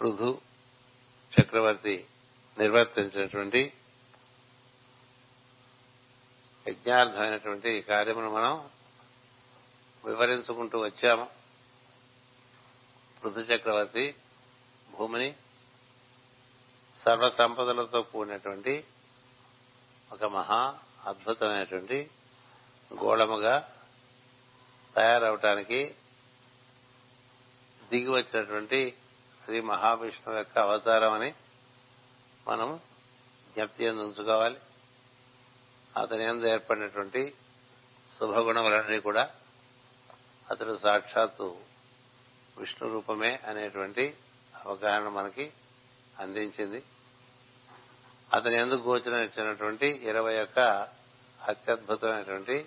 పృథు చక్రవర్తి నిర్వర్తించినటువంటి యజ్ఞార్థమైనటువంటి కార్యమును మనం వివరించుకుంటూ వచ్చాము. పృథు చక్రవర్తి భూమిని సర్వసంపదలతో కూడినటువంటి ఒక మహా అద్భుతమైనటువంటి గోళముగా తయారవటానికి దిగి వచ్చినటువంటి శ్రీ మహావిష్ణువు యొక్క అవతారం అని మనం జ్ఞప్తి ఉంచుకోవాలి. అతని యందు ఏర్పడినటువంటి శుభగుణములన్నీ కూడా అతడు సాక్షాత్తు విష్ణు రూపమే అనేటువంటి అవగాహన మనకి అందించింది. అతని యందు గోచరం ఇచ్చినటువంటి 21 అత్యద్భుతమైనటువంటి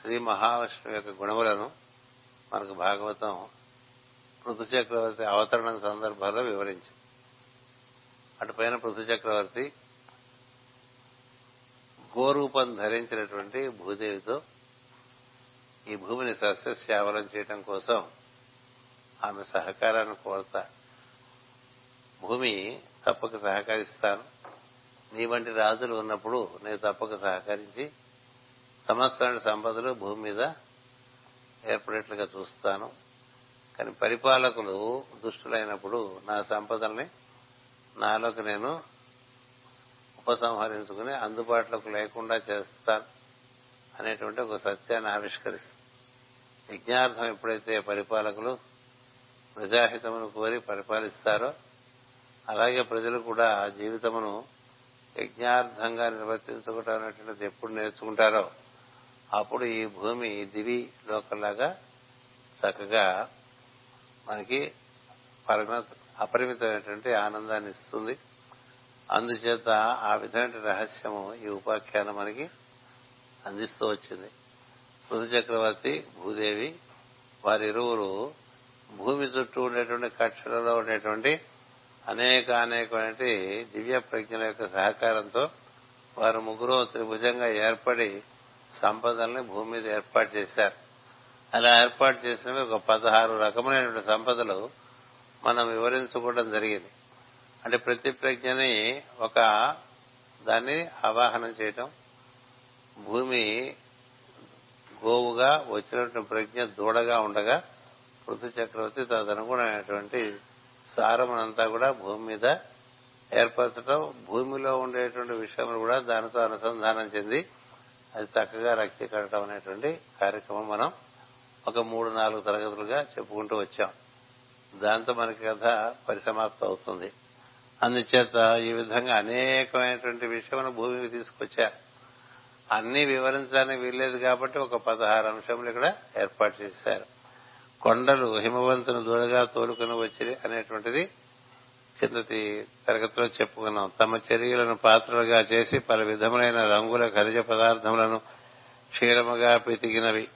శ్రీ మహావిష్ణువు యొక్క గుణములను మనకు భాగవతం పృథు చక్రవర్తి అవతరణ సందర్భాల్లో వివరించింది. అటుపైన పృథు చక్రవర్తి గోరూపం ధరించినటువంటి భూదేవితో ఈ భూమిని సస్యశ్యామలం చేయటం కోసం ఆమె సహకారాన్ని కోరతా. భూమి తప్పక సహకరిస్తాను, నీ వంటి రాజులు ఉన్నప్పుడు నేను తప్పక సహకరించి సమస్త సంపదలు భూమి మీద ఏర్పడేట్లుగా చూస్తాను. కానీ పరిపాలకులు దుష్టులైనప్పుడు నా సంపదల్ని నాలోకి నేను ఉపసంహరించుకుని అందుబాటులోకి లేకుండా చేస్తాను అనేటువంటి ఒక సత్యాన్ని ఆవిష్కరిస్తుంది. యజ్ఞార్థం ఎప్పుడైతే పరిపాలకులు ప్రజాహితమును కోరి పరిపాలిస్తారో అలాగే ప్రజలు కూడా జీవితమును యజ్ఞార్థంగా నిర్వర్తించుకోవటం అనేటువంటిది ఎప్పుడు నేర్చుకుంటారో అప్పుడు ఈ భూమి దివి లోకంలాగా చక్కగా మనకి అపరిమితమైనటువంటి ఆనందాన్ని ఇస్తుంది. అందుచేత ఆ విధమైన రహస్యము ఈ ఉపాఖ్యానం మనకి అందిస్తూ వచ్చింది. పృథు చక్రవర్తి భూదేవి వారిరువురు భూమి చుట్టూ ఉండేటువంటి కక్షలలో ఉండేటువంటి అనేకమైనటువంటి దివ్య ప్రజ్ఞల యొక్క సహకారంతో వారు ముగ్గురు త్రిభుజంగా ఏర్పడి సంపదల్ని భూమి మీద ఏర్పాటు చేశారు. అలా ఏర్పాటు చేసినవి ఒక 16 రకములైనటువంటి సంపదలు మనం వివరించుకోవడం జరిగింది. అంటే ప్రతి ప్రజ్ఞని ఒక దాన్ని ఆవాహనం చేయటం, భూమి గోవుగా వచ్చినటువంటి ప్రజ్ఞ దూడగా ఉండగా పృథు చక్రవర్తి తదనుగుణమైనటువంటి సారమునంతా కూడా భూమి మీద ఏర్పరచడం, భూమిలో ఉండేటువంటి విషయములు కూడా దానితో అనుసంధానం చెంది అది చక్కగా రక్తి కట్టడం అనేటువంటి కార్యక్రమం మనం ఒక 3-4 తరగతులుగా చెప్పుకుంటూ వచ్చాం. దాంతో మనకి కథ పరిసమాప్తం అవుతుంది. అందుచేత ఈ విధంగా అనేకమైనటువంటి విషయమును భూమికి తీసుకొచ్చారు. అన్ని వివరించడానికి వీల్లేదు కాబట్టి ఒక 16 అంశములు ఇక్కడ ఏర్పాటు చేశారు. కొండలు హిమవంతుని దూడగా తోలుకుని వచ్చి అనేటువంటిది కిందటి తరగతిలో చెప్పుకున్నాం. తమ చర్యలను పాత్రలుగా చేసి పలు విధములైన రంగుల ఖనిజ పదార్థములను క్షీరముగా పితికినవి.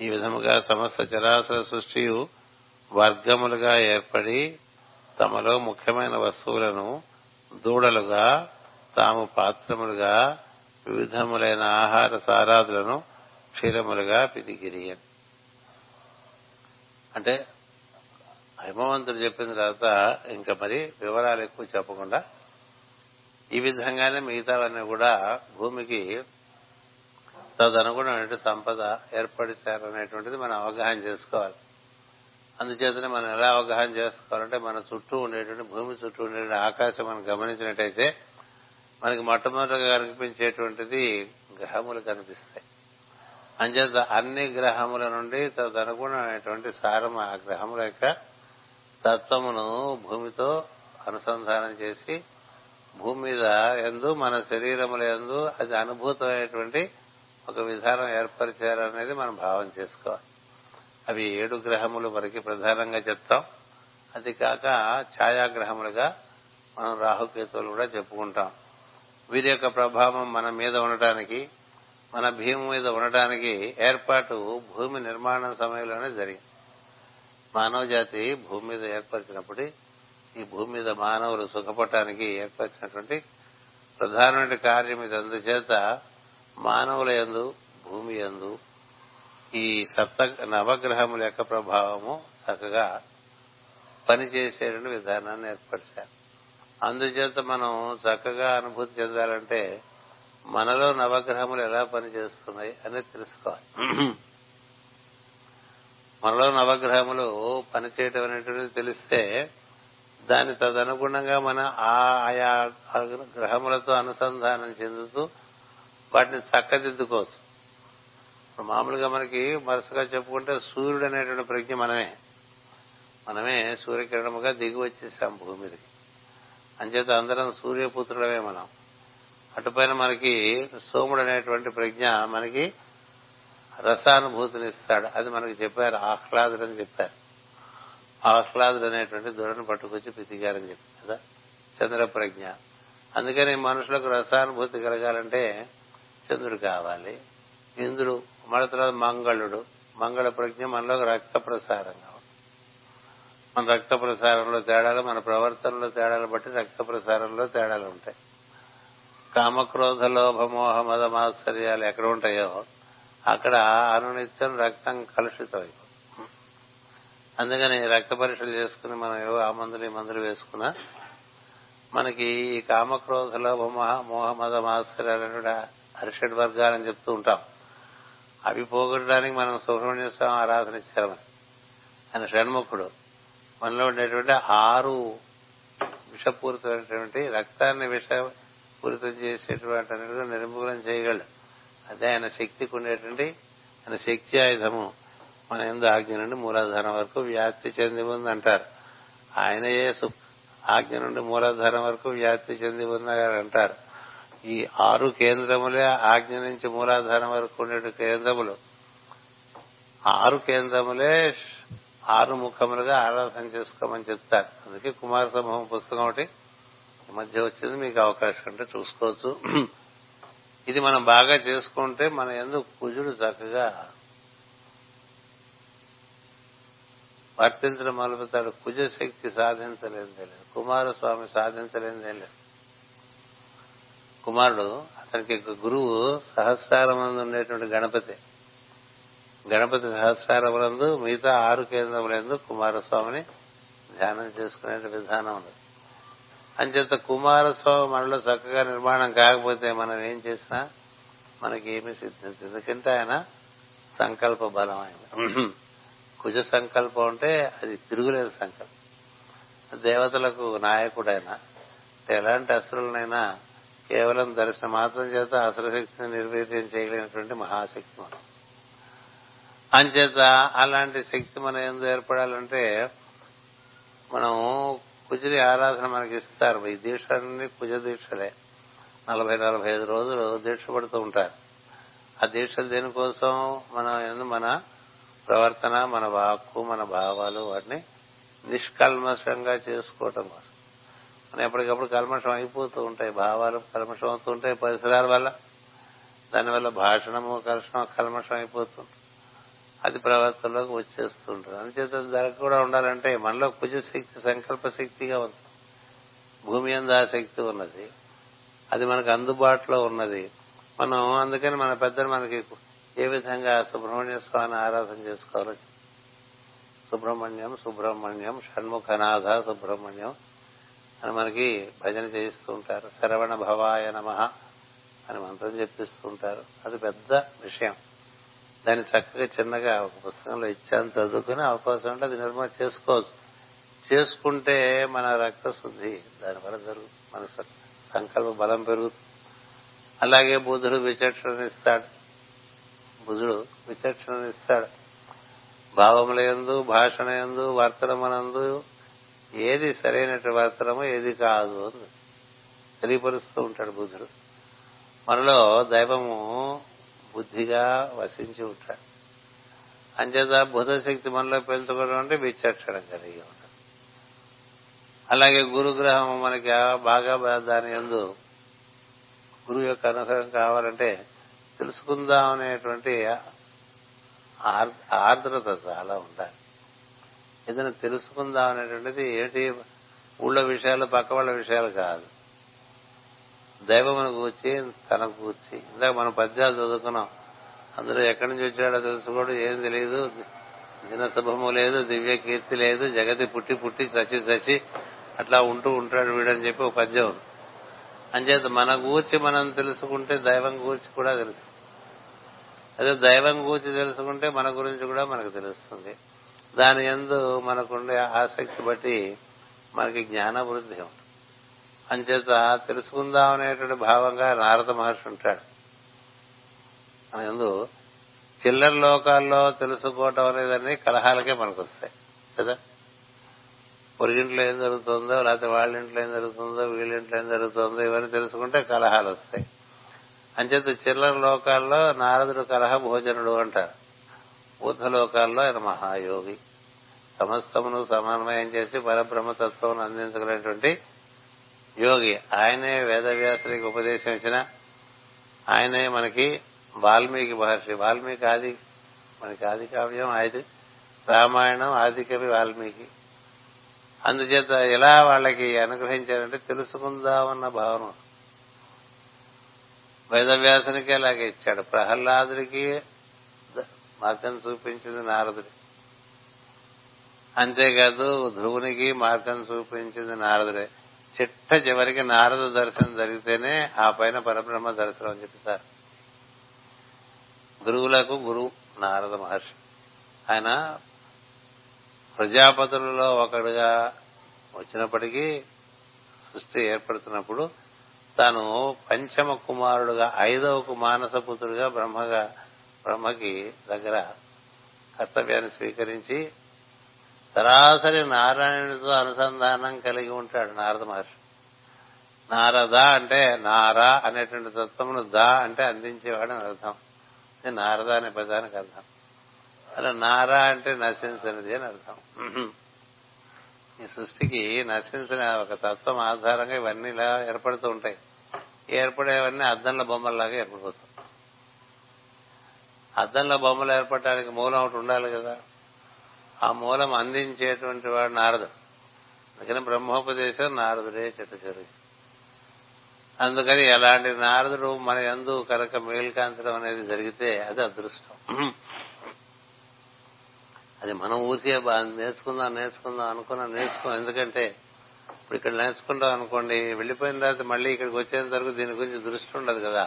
ఈ విధముగా సమస్త చరాచర సృష్టియు వర్గములుగా ఏర్పడి తమలో ముఖ్యమైన వస్తువులను దూడలుగా, తాము పాత్రములుగా వివిధములైన ఆహార సారాదులను క్షీరములుగా పితికిరి. అంటే హైమవంతుడు చెప్పిన తర్వాత ఇంకా మరి వివరాలు ఎక్కువ చెప్పకుండా ఈ విధంగానే మిగతావన్నీ కూడా భూమికి తదనుగుణమైన సంపద ఏర్పడిచారనేటువంటిది మనం అవగాహన చేసుకోవాలి. అందుచేతనే మనం ఎలా అవగాహన చేసుకోవాలంటే మన చుట్టూ ఉండేటువంటి భూమి చుట్టూ ఉండేటువంటి ఆకాశం మనం గమనించినట్టయితే మనకి మొట్టమొదటిగా కనిపించేటువంటిది గ్రహములు కనిపిస్తాయి. అంచేత అన్ని గ్రహముల నుండి తదనుగుణమైనటువంటి సారం ఆ గ్రహముల యొక్క తత్వమును భూమితో అనుసంధానం చేసి భూమి మీద ఎందు మన శరీరముల ఎందు అది అనుభూతమైనటువంటి ఒక విధానం ఏర్పరిచారనేది మనం భావం చేసుకోవాలి. అవి 7 గ్రహములు మనకి ప్రధానంగా చెప్తాం. అది కాక ఛాయాగ్రహములుగా మనం రాహుకేతువులు కూడా చెప్పుకుంటాం. వీరి యొక్క ప్రభావం మన మీద ఉండటానికి, మన భూమి మీద ఉండటానికి ఏర్పాటు భూమి నిర్మాణం సమయంలోనే జరిగింది. మానవ జాతి భూమి మీద ఏర్పరిచినప్పుడు ఈ భూమి మీద మానవులు సుఖపడటానికి ఏర్పరిచినటువంటి ప్రధానమైన కార్యం ఇది. అందుచేత మానవుల యందు భూమి యందు ఈ నవగ్రహముల యొక్క ప్రభావము చక్కగా పనిచేసేటువంటి విధానాన్ని ఏర్పరిచారు. అందుచేత మనం చక్కగా అనుభూతి చెందాలంటే మనలో నవగ్రహములు ఎలా పనిచేస్తున్నాయి అనేది తెలుసుకోవాలి. మనలో నవగ్రహములు పనిచేయటం అనేటువంటిది తెలిస్తే దాని తదనుగుణంగా మన ఆయా గ్రహములతో అనుసంధానం చెందుతూ వాటిని చక్కదిద్దుకోవచ్చు. మామూలుగా మనకి వరుసగా చెప్పుకుంటే సూర్యుడు అనేటువంటి ప్రజ్ఞ మనమే సూర్యకిరణముగా దిగి వచ్చేసాం భూమి మీదకి. అంచేత అందరం సూర్యపుత్రుడమే మనం. అటుపైన మనకి సోముడు అనేటువంటి ప్రజ్ఞ మనకి రసానుభూతిని ఇస్తాడు. అది మనకి చెప్పారు ఆహ్లాదుడు అని చెప్పారు. ఆహ్లాదుడు అనేటువంటి దూడను పట్టుకొచ్చి పితికారని చెప్పారు కదా, చంద్ర ప్రజ్ఞ. అందుకని మనుషులకు రసానుభూతి కలగాలంటే చంద్రుడు కావాలి, ఇంద్రుడు, మన తర్వాత మంగళుడు. మంగళ ప్రజ్ఞ మనలో రక్త ప్రసారంగా ఉంది. మన రక్త ప్రసారంలో తేడాలు, మన ప్రవర్తనలో తేడాలు బట్టి రక్త ప్రసారంలో తేడాలు ఉంటాయి. కామక్రోధ లోభ మోహ మద మాత్సర్యాలు ఎక్కడ ఉంటాయో అక్కడ అనునిత్యం రక్తం కలుషితం. అందుకని రక్త పరీక్షలు చేసుకుని మనం ఏవో ఆ మందులు ఈ మందులు వేసుకున్నా మనకి ఈ కామక్రోధ లోభ మోహ మద మాత్సర్యాలు అరిషడ్ వర్గాలని చెప్తూ ఉంటాం. అవి పోగొట్టడానికి మనం సుబ్రహ్మణ్య స్వామి ఆరాధన ఇచ్చాము. ఆయన షణ్ముఖుడు. మనలో ఉండేటువంటి 6 విషపూరితమైనటువంటి రక్తాన్ని విషపూరితం చేసేటువంటి నిర్మూలన చేయగలడు. అదే ఆయన శక్తికి ఉండేటువంటి ఆయన శక్తి ఆయుధము. మన యందు ఆజ్ఞ నుండి మూలాధారం వరకు వ్యాప్తి చెంది ఉంది అంటారు. ఆయనయే ఆజ్ఞ నుండి మూలాధారం వరకు వ్యాప్తి చెంది ఉందంటారు. ఈ 6 కేంద్రములే ఆజ్ఞ నుంచి మూలాధారం వరకు ఉండే కేంద్రములు. 6 కేంద్రములే 6 ముఖములుగా ఆరాధన చేసుకోమని చెప్తారు. అందుకే కుమార సంభవం పుస్తకం ఒకటి ఈ మధ్య వచ్చింది, మీకు అవకాశం ఉంటే చూసుకోవచ్చు. ఇది మనం బాగా చేసుకుంటే మన యందు కుజుడు చక్కగా వర్తించడం మొదలుపెడతాడు. కుజ శక్తి సాధించలేనిదే లేదు, కుమారస్వామి సాధించలేనిదే లేదు. కుమారుడు అతనికి గురువు సహస్రారమునందు ఉండేటువంటి గణపతి సహస్రారములందు మిగతా 6 కేంద్రములందు కుమారస్వామిని ధ్యానం చేసుకునే విధానం ఉంది. అంచేత కుమారస్వామి మనలో చక్కగా నిర్మాణం కాకపోతే మనం ఏం చేసినా మనకి ఏమీ సిద్ధించదు. ఎందుకంటే ఆయన సంకల్ప బలం. ఆయన కుజ సంకల్పం అంటే అది తిరుగులేని సంకల్పం. దేవతలకు నాయకుడు ఆయన. ఎలాంటి అసురులనైనా కేవలం దర్శనం మాత్రం చేత అసురశక్తిని నిర్వీర్యం చేయలేనటువంటి మహాశక్తి మనం. అంచేత అలాంటి శక్తి మనం ఎందు ఏర్పడాలంటే మనం కుజుని ఆరాధన మనకి ఇస్తారు. ఈ దీక్షలన్నీ కుజ దీక్షలే. 40-45 రోజులు దీక్ష పడుతూ ఉంటారు. ఆ దీక్షలు దేనికోసం? మన ప్రవర్తన, మన వాక్కు, మన భావాలు వాటిని నిష్కల్మషంగా చేసుకోవటం కోసం. మనం ఎప్పటికప్పుడు కల్మషం అయిపోతూ ఉంటాయి, భావాలు కల్మషం అవుతూ ఉంటాయి పరిసరాల వల్ల. దానివల్ల భాషణము కల్మషం అయిపోతుంది, అది ప్రవర్తనలోకి వచ్చేస్తుంటుంది. అందుచేత ధర కూడా ఉండాలంటే మనలో కుజ శక్తి సంకల్ప శక్తిగా ఉంది. భూమి అందు ఆ శక్తి ఉన్నది, అది మనకు అందుబాటులో ఉన్నది. మనం అందుకని మన పెద్దలు మనకి ఏ విధంగా సుబ్రహ్మణ్య స్వామిని ఆరాధన చేసుకోవాలి. సుబ్రహ్మణ్యం సుబ్రహ్మణ్యం షణ్ముఖనాథ సుబ్రహ్మణ్యం అని మనకి భజన చేయిస్తూ ఉంటారు. శరవణ భవాయ నమః అని మంత్రం చెప్పిస్తూ ఉంటారు. అది పెద్ద విషయం. దాన్ని చక్కగా చిన్నగా ఒక పుస్తకంలో ఇచ్చాను, చదువుకుని అవకాశం ఉంటే అది నిర్మాణం చేసుకోవచ్చు. చేసుకుంటే మన రక్తశుద్ధి దానివల్ల జరుగుతుంది, మన సంకల్ప బలం పెరుగుతుంది. అలాగే బుధుడు విచక్షణనిస్తాడు. భావముల యందు, భాషణ యందు, వర్తనమునందు ఏది సరైనటువంటి వర్తనము ఏది కాదు అని తెలియపరుస్తూ ఉంటాడు బుద్ధుడు. మనలో దైవము బుద్ధిగా వసించి ఉంటాడు. అంచేత బుధ శక్తి మనలో పెంచుకోవడం అంటే విచక్షణ కలిగి ఉంటాడు. అలాగే గురుగ్రహం మనకి బాగా దాని యందు గురువు యొక్క అనుగ్రహం కావాలంటే తెలుసుకుందాం అనేటువంటి ఆర్ద్రత చాలా ఉండాలి. ఏదైనా తెలుసుకుందాం అనేటువంటిది ఏంటి, ఊళ్ళో విషయాలు, పక్క వాళ్ళ విషయాలు కాదు, దైవమును కూర్చి తనకు కూర్చి. ఇందాక మనం పద్యాలు చదువుకున్నాం, అందులో ఎక్కడి నుంచి వచ్చాడో తెలుసుకోవడం, ఏం తెలియదు, నిన్న శుభము లేదు, దివ్య కీర్తి లేదు, జగతి పుట్టి పుట్టి చచ్చి చచ్చి అట్లా ఉంటూ ఉంటాడు వీడని చెప్పి ఒక పద్యం ఉంది. అంచేత మన గూర్చి మనం తెలుసుకుంటే దైవం గూర్చి కూడా తెలుసు. అదే దైవం గూర్చి తెలుసుకుంటే మన గురించి కూడా మనకు తెలుస్తుంది. దాని యందు మనకుండే ఆసక్తి బట్టి మనకి జ్ఞానవృద్ధి ఉంటుంది. అంచేత తెలుసుకుందాం అనేటువంటి భావంగా నారద మహర్షి ఉంటాడు. అందు చిల్లర లోకాల్లో తెలుసుకోవటం అనేదన్నీ కలహాలకే మనకు వస్తాయి కదా. పొరిగింట్లో ఏం జరుగుతుందో, లేకపోతే వాళ్ళ ఇంట్లో ఏం జరుగుతుందో, వీళ్ళింట్లో ఏం జరుగుతుందో ఇవన్నీ తెలుసుకుంటే కలహాలు వస్తాయి. అంచేత చిల్లర లోకాల్లో నారదుడు కలహ భోజనుడు అంటారు. ఊర్ధలోకాల్లో ఆయన మహాయోగి, సమస్తమును సమన్వయం చేసి పరబ్రహ్మతత్వం అందించగలిగినటువంటి యోగి. ఆయనే వేదవ్యాసునికి ఉపదేశం ఇచ్చిన, ఆయనే మనకి వాల్మీకి మహర్షి. వాల్మీకి ఆది, మనకి ఆది కావ్యం ఆది రామాయణం, ఆది కవి వాల్మీకి. అందుచేత ఎలా వాళ్ళకి అనుగ్రహించారంటే తెలుసుకుందామన్న భావన వేదవ్యాసునికి అలాగే ఇచ్చాడు. ప్రహ్లాదుడికి మార్గం చూపించింది నారదుడు. అంతేకాదు ధ్రువునికి మార్గం చూపించింది నారదుడే. చిట్ట చివరికి నారద దర్శనం జరిగితేనే ఆ పైన పరబ్రహ్మ దర్శనం అని చెప్తారు. గురువులకు గురువు నారద మహర్షి. ఆయన ప్రజాపతులలో ఒకడుగా వచ్చినప్పటికీ సృష్టి ఏర్పడుతున్నప్పుడు తాను పంచమ కుమారుడుగా, ఐదవ మానసపుత్రుడిగా బ్రహ్మకి దగ్గర కర్తవ్యాన్ని స్వీకరించి సరాసరి నారాయణుడితో అనుసంధానం కలిగి ఉంటాడు నారద మహర్షి. నారద అంటే నారా అనేటువంటి తత్వమును దా అంటే అందించేవాడని అర్థం. నారద అనే పదానికి అర్థం. అలా నారా అంటే నశించినది అని అర్థం. ఈ సృష్టికి నశించిన ఒక తత్వం ఆధారంగా ఇవన్నీ ఇలా ఏర్పడుతూ ఉంటాయి. ఏర్పడేవన్నీ అద్దంల బొమ్మల్లాగా ఏర్పడిపోతాయి. అద్దంల బొమ్మలు ఏర్పడటానికి మూలం ఒకటి ఉండాలి కదా. ఆ మూలం అందించేటువంటి వాడు నారదుడు. అందుకని బ్రహ్మోపదేశం నారదుడే చెట్టు చెరువు. అందుకని అలాంటి నారదుడు మన యందు కనుక మేల్కాంతరం అనేది జరిగితే అది అదృష్టం. అది మనం ఊరికే నేర్చుకుందాం నేర్చుకున్నాం. ఎందుకంటే ఇప్పుడు ఇక్కడ నేర్చుకుంటాం అనుకోండి, వెళ్ళిపోయిన తర్వాత మళ్ళీ ఇక్కడికి వచ్చేంత వరకు దీని గురించి దృష్టి ఉండదు కదా.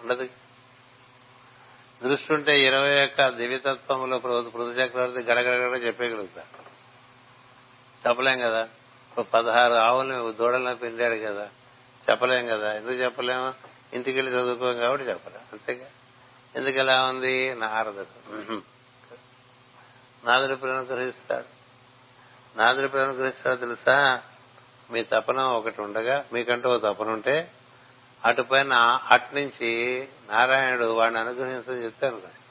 ఉండదు. దృష్టి ఉంటే 21 దివ్యతత్వంలో పృథు చక్రవర్తి గడగడగడ చెప్పేయగలుగుతా, చెప్పలేం కదా. ఇప్పుడు 16 ఆవుల్ని దూడలను పిండాడు కదా, చెప్పలేం కదా. ఎందుకు చెప్పలేము? ఇంటికి వెళ్ళి చదువుకోం కాబట్టి చెప్పలేము. అంతేగా. ఎందుకు ఎలా ఉంది? నారదుడు ప్రేమగ్రహిస్తాడు. నారదుడు ప్రేమగ్రహిస్తాడు తెలుసా. మీ తపన ఒకటి ఉండగా, మీకంటూ ఒక తపన ఉంటే అటుపైన అట్నుంచి నారాయణుడు వాడిని అనుగ్రహించని చెప్తే అనుగ్రహం.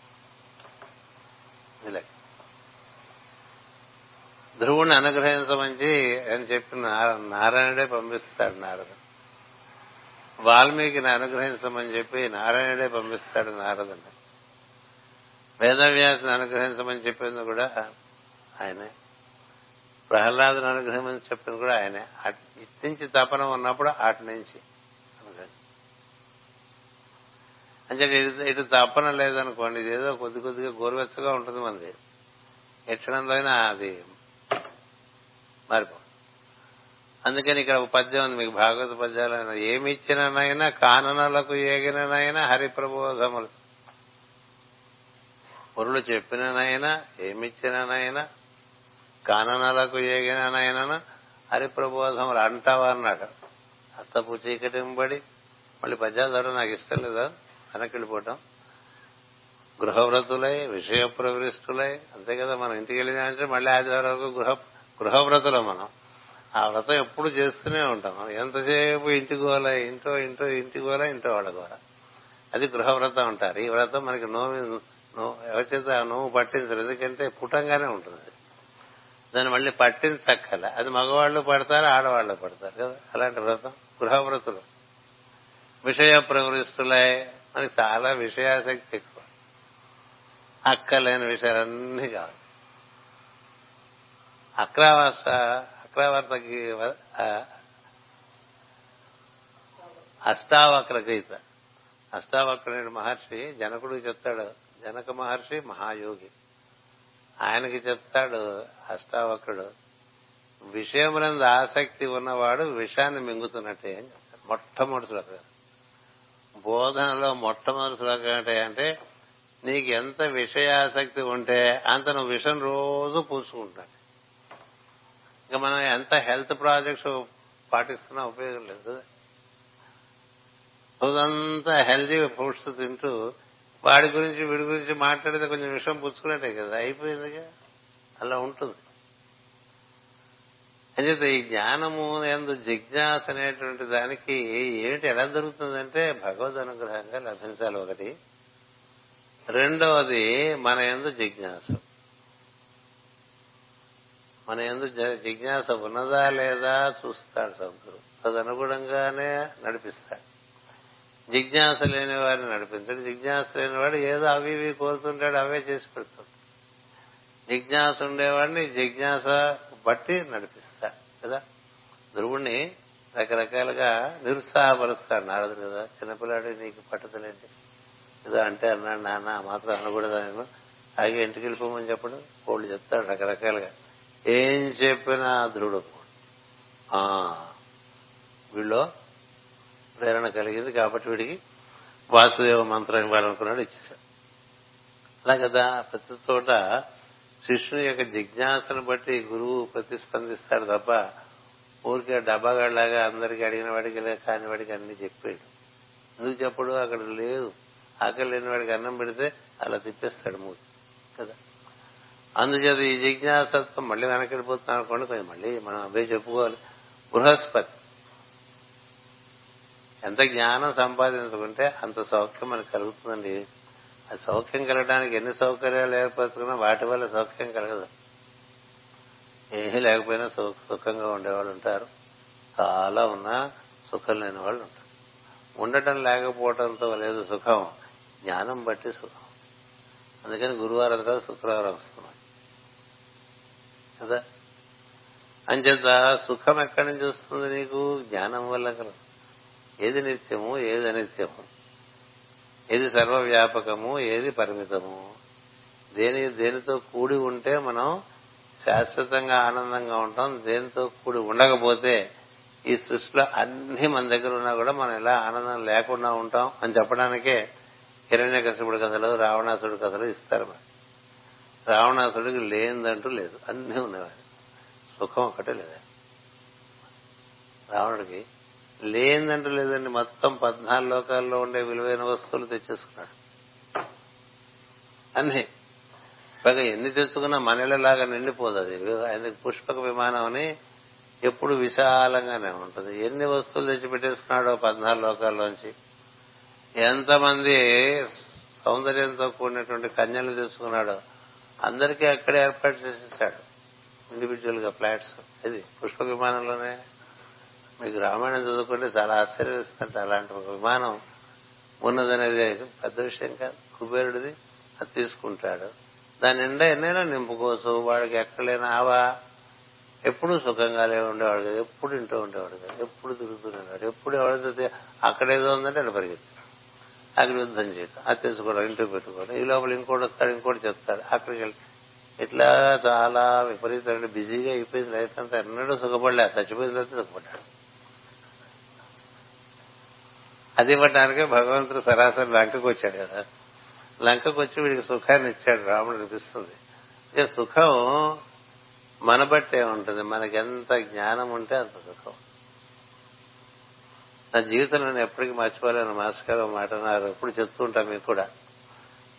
ధ్రువుని అనుగ్రహించమని అని చెప్పి నారాయణుడే పంపిస్తాడు నారదుడు. వాల్మీకిని అనుగ్రహించమని చెప్పి నారాయణుడే పంపిస్తాడు నారదుని. వేదవ్యాసుని అనుగ్రహించమని చెప్పింది కూడా ఆయనే. ప్రహ్లాదుని అనుగ్రహించమని చెప్పింది కూడా ఆయనే. ఇట్టించి తపన ఉన్నప్పుడు అటు నుంచి అంటే ఇటు తపన లేదనుకోండి, ఇదేదో కొద్ది కొద్దిగా గోరువెచ్చగా ఉంటుంది మనది. ఎక్షణంలో అయినా అది మారిపో. అందుకని ఇక్కడ ఒక పద్యం ఉంది మీకు, భాగవత పద్యాలైనా ఏమిచ్చిననైనా కాననలకు ఏగిననైనా హరిప్రబోధములు. పొరులు చెప్పిననైనా ఏమిచ్చిననైనా కాననలకు ఏగిననైనా హరిప్రబోధములు అంటావా అన్నాడు. అత్తపు చీకటింబడి, మళ్ళీ పద్యాలు చదవడం నాకు ఇష్టం లేదా, వెనక్కి వెళ్ళిపోవటం. గృహవ్రతులై విషయ ప్రవృష్టులై, అంతే కదా. మనం ఇంటికి వెళ్ళినంటే మళ్ళీ ఆదివారం వరకు గృహవ్రతులం. మనం ఆ వ్రతం ఎప్పుడు చేస్తూనే ఉంటాం. ఎంతసేపు ఇంటి వాళ్ళ గోల, అది గృహవ్రతం అంటారు. ఈ వ్రతం మనకి ఎవరిచేత నోము పట్టించరు, ఎందుకంటే పుటంగానే ఉంటుంది. దాన్ని మళ్ళీ పట్టించక్కల, అది మగవాళ్ళు పడతారు, ఆడవాళ్ళు పడతారు కదా. అలాంటి వ్రతం గృహవ్రతులు. విషయ ప్రవృష్టులై, మనకి చాలా విషయాసక్తి ఎక్కువ, అక్కలేని విషయాలన్నీ కావాలి. అక్రావర్తకి అష్టావక్ర గీత. అష్టావక్రుడు మహర్షి జనకుడు చెప్తాడు. జనక మహర్షి మహాయోగి. ఆయనకి చెప్తాడు అష్టావకుడు, విషయమునందు ఆసక్తి ఉన్నవాడు విషయాన్ని మింగుతున్నట్టే అని చెప్తాడు. మొట్టమొదటి శ్లోకం బోధనలో మొట్టమొదటి శ్లోకం అంటే అంటే నీకు ఎంత విషయాసక్తి ఉంటే అంత నువ్వు విషయం రోజు పూసుకుంటున్నాడు. ఇంకా మనం ఎంత హెల్త్ ప్రాజెక్ట్స్ పాటిస్తున్నా ఉపయోగం లేదు. రోజంతా హెల్దీ ఫ్రూట్స్ తింటూ వాడి గురించి వీడి గురించి మాట్లాడితే కొంచెం విషయం పుచ్చుకున్నట్టే కదా, అయిపోయిందిగా. అలా ఉంటుంది అని చెప్తే ఈ జ్ఞానము ఎందు జిజ్ఞాస అనేటువంటి దానికి ఏమిటి ఎలా దొరుకుతుందంటే భగవద్ అనుగ్రహంగా లభించాలి ఒకటి. రెండవది మన యందు జిజ్ఞాస, మన యందు జిజ్ఞాస ఉన్నదా లేదా చూస్తాడు సద్గురు, తదనుగుణంగానే నడిపిస్తాడు. జిజ్ఞాస లేని వాడిని నడిపించాడు. జిజ్ఞాస లేనివాడు ఏదో అవి ఇవి కోరుతుంటాడు, అవే చేసి పెడుతుంది. జిజ్ఞాస ఉండేవాడిని జిజ్ఞాస బట్టి నడిపిస్తాడు కదా. ధ్రువుణ్ణి రకరకాలుగా నిరుత్సాహపరుస్తాడు నారదుడు కదా, చిన్నపిల్లాడు నీకు పట్టుదలేంటి ఏదో అంటే అన్నాడు, నాన్న మాత్రం అనకూడదా నేను అలాగే ఇంటికి వెళ్ళిపోమని చెప్పడం కోళ్ళు చెప్తాడు రకరకాలుగా. ఏం చెప్పినా ధ్రువుడు వీళ్ళు ప్రేరణ కలిగింది కాబట్టి వీడికి వాసుదేవ మంత్రం ఇవ్వాలనుకున్నాడు, ఇచ్చేశాడు. అలా కదా ప్రతి చోట శిష్యుని యొక్క జిజ్ఞాసను బట్టి గురువు ప్రతిస్పందిస్తాడు తప్ప ఊరికే డబ్బాగాడిలాగా అందరికి అడిగిన వాడికి కాని వాడికి అన్ని చెప్పాడు ఎందుకు చెప్పడు. అక్కడ లేదు ఆకలి లేని వాడికి అన్నం పెడితే అలా తిప్పేస్తాడు మూడు కదా. అందుచేత ఈ జిజ్ఞాసత్వం మళ్ళీ వెనకెళ్ళిపోతున్నాం అనుకోండి, కొంచెం మళ్ళీ మనం అవే చెప్పుకోవాలి. బృహస్పతి ఎంత జ్ఞానం సంపాదించుకుంటే అంత సౌఖ్యం మనకు కలుగుతుందండి. ఆ సౌఖ్యం కలగడానికి ఎన్ని సౌకర్యాలు ఏర్పరచుకున్నా వాటి వల్ల సౌఖ్యం కలగదు. ఏమీ లేకపోయినా సుఖంగా ఉండేవాళ్ళు ఉంటారు, చాలా ఉన్నా సుఖం లేని వాళ్ళు ఉంటారు. ఉండటం లేకపోవటంతో లేదు సుఖం, జ్ఞానం బట్టి సుఖం. అందుకని గురువారం కాదు శుక్రవారం వస్తున్నాం కదా. అంచేత సుఖం ఎక్కడి నుంచి వస్తుంది నీకు? జ్ఞానం వల్ల కలదు. ఏది నిత్యము ఏది అనిత్యము, ఏది సర్వవ్యాపకము ఏది పరిమితము, దేని దేనితో కూడి ఉంటే మనం శాశ్వతంగా ఆనందంగా ఉంటాం, దేనితో కూడి ఉండకపోతే ఈ సృష్టిలో అన్ని మన దగ్గర ఉన్నా కూడా మనం ఎలా ఆనందం లేకుండా ఉంటాం అని చెప్పడానికే హిరణ్యకశిపుడి కథలు రావణాసుడి కథలు ఇస్తారు. మరి రావణాసుడికి లేనిదంటూ లేదు, అన్నీ ఉన్నవారు, సుఖం ఒకటే లేదా రావణుడికి లేదంటూ లేదండి. మొత్తం 14 లోకాల్లో ఉండే విలువైన వస్తువులు తెచ్చేసుకున్నాడు అన్ని. పైగా ఎన్ని తెచ్చుకున్నా మనలాగా నిండిపోదు అది. ఆయనకు పుష్పక విమానం అని ఎప్పుడు విశాలంగానే ఉంటుంది. ఎన్ని వస్తువులు తెచ్చి పెట్టేసుకున్నాడో 14 లోకాల్లోంచి, ఎంతమంది సౌందర్యంతో కూడినటువంటి కన్యలు తెచ్చుకున్నాడో అందరికీ అక్కడే ఏర్పాటు చేసేసాడు ఇండివిజువల్ గా ఫ్లాట్స్. ఇది పుష్ప విమానంలోనే. మీకు రామాయణం చదువుకుంటే చాలా ఆశ్చర్యం ఇస్తుంటే అలాంటి ఒక విమానం ఉన్నదనేది పెద్ద విషయం కాదు. కుబేరుడిది అది తీసుకుంటాడు, దాని నిండా ఎన్నైనా నింపుకోవచ్చు. వాడికి ఎక్కడైనా ఆవా, ఎప్పుడు సుఖంగా ఉండేవాడు కదా, ఎప్పుడు ఇంట్లో ఉండేవాడు కదా, ఎప్పుడు తిరుగుతుండేవాడు, ఎప్పుడు ఎవరితో అక్కడేదో ఉందంటే అక్కడ పరిగెత్తాడు, అక్కడ యుద్ధం చేయడం, అది తెచ్చుకోవడం, ఇంటికి పెట్టుకోవడం, ఈ లోపల ఇంకోటి వస్తాడు ఇంకోటి చెప్తాడు, అక్కడికి వెళ్తాడు. ఇట్లా చాలా విపరీతమైన బిజీగా అయిపోయింది లైఫ్ అంతా. ఎన్నడూ సుఖపడలే, చచ్చిపోయిన తర్వాత సుఖపడ్డాడు. అది ఇవ్వడానికే భగవంతుడు సరాసరి లంకకు వచ్చాడు కదా. లంకకు వచ్చి వీడికి సుఖాన్ని ఇచ్చాడు రాముడు అనిపిస్తుంది. ఇక సుఖం మన బట్టే ఉంటుంది, మనకెంత జ్ఞానం ఉంటే అంత సుఖం. నా జీవితంలో నేను ఎప్పటికీ మర్చిపోలేను మాస్టర్ గారు మాట అన్నారు, ఎప్పుడు చెప్తూ ఉంటాం మీకు కూడా.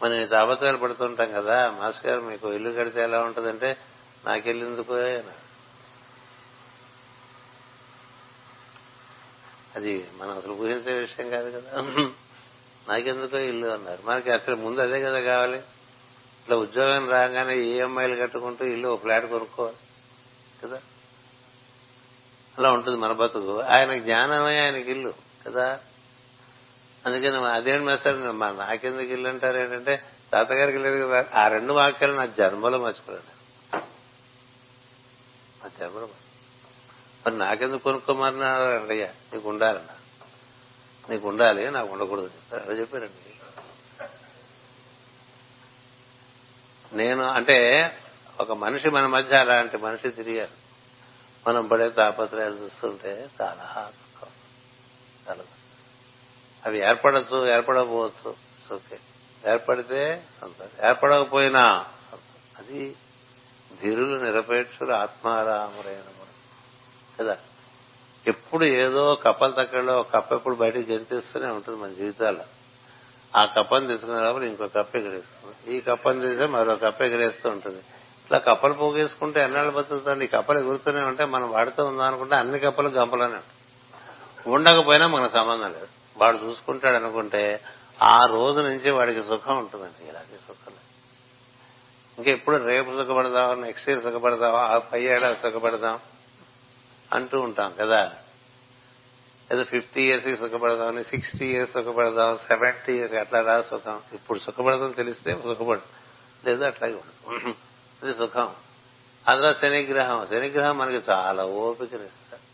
మనం ఇంత అబద్ధాలు పడుతుంటాం కదా, మాస్టర్ గారు మీకు ఇల్లు కడితే ఎలా ఉంటుందంటే నాకు వెళ్ళేందుకు అది మనం అసలు ఊహించే విషయం కాదు కదా. నాకెందుకో ఇల్లు అన్నారు, మనకి అసలు ముందు అదే కదా కావాలి. ఇట్లా ఉద్యోగం రాగానే ఈఎంఐలు కట్టుకుంటూ ఇల్లు ఫ్లాట్ కొనుక్కోవాలి కదా, అలా ఉంటుంది మన బతుకు. ఆయన జ్ఞానమే ఆయనకి ఇల్లు కదా. అందుకని అదేం మెసేజ్ నాకెందుకు ఇల్లు అంటారు ఏంటంటే తాతగారికి లేదు కదా. ఆ రెండు వాక్యాలు నా జన్మలో మర్చిపోలేదు, నా జన్మలో. మరి నాకెందుకు కొనుక్కోమన్నాడు అయ్యా, నీకు ఉండాలన్నా, నీకు ఉండాలి నాకు ఉండకూడదు చెప్తారు, అలా చెప్పారండి. నేను అంటే ఒక మనిషి మన మధ్య అలాంటి మనిషి తిరిగారు. మనం పడే తాపత్రయాలు చూస్తుంటే చాలా దుఃఖం, చాలా అవి ఏర్పడచ్చు, ఏర్పడకపోవచ్చు. ఓకే, ఏర్పడితే ఏర్పడకపోయినా అది ధీరులు నిరపేక్షులు ఆత్మారాములైన కదా. ఎప్పుడు ఏదో కప్పల తక్కడలో ఒక కప్ప ఎప్పుడు బయటకు గెంతేస్తూనే ఉంటుంది మన జీవితాల్లో. ఆ కప్పను తీసుకునే లోపల ఇంకో కప్ప ఎగిరేస్తుంది, ఈ కప్పను తీస్తే మరో కప్ప ఎగిరేస్తూ ఉంటుంది. ఇట్లా కప్పలు పోగేసుకుంటే ఎన్నాళ్ళు బతుకుతుంది. ఈ కప్పలు ఎగురుతూనే ఉంటే మనం వాడుతూ ఉందాం అనుకుంటే అన్ని కప్పలు గంపలోనే ఉండకపోయినా మనకు సంబంధం లేదు. వాడు చూసుకుంటాడు అనుకుంటే ఆ రోజు నుంచి వాడికి సుఖం ఉంటుందండి. ఇలాంటి సుఖం ఇంకా ఎప్పుడు రేపు సుఖపడదాం, నెక్స్ట్ ఇయర్ సుఖపడదాం, ఆ పై ఏడాది సుఖపడదాం అంటూ ఉంటాం కదా. ఏదో 50 years సుఖపడదాం, 60 years సుఖపడదాం, 70 years అట్లా రా సుఖం. ఇప్పుడు సుఖపడదాం తెలిస్తే సుఖపడు, లేదా అట్లాగే ఉండదు. అది సుఖం. అందులో శనిగ్రహం మనకి చాలా ఓపికనిస్తాడు.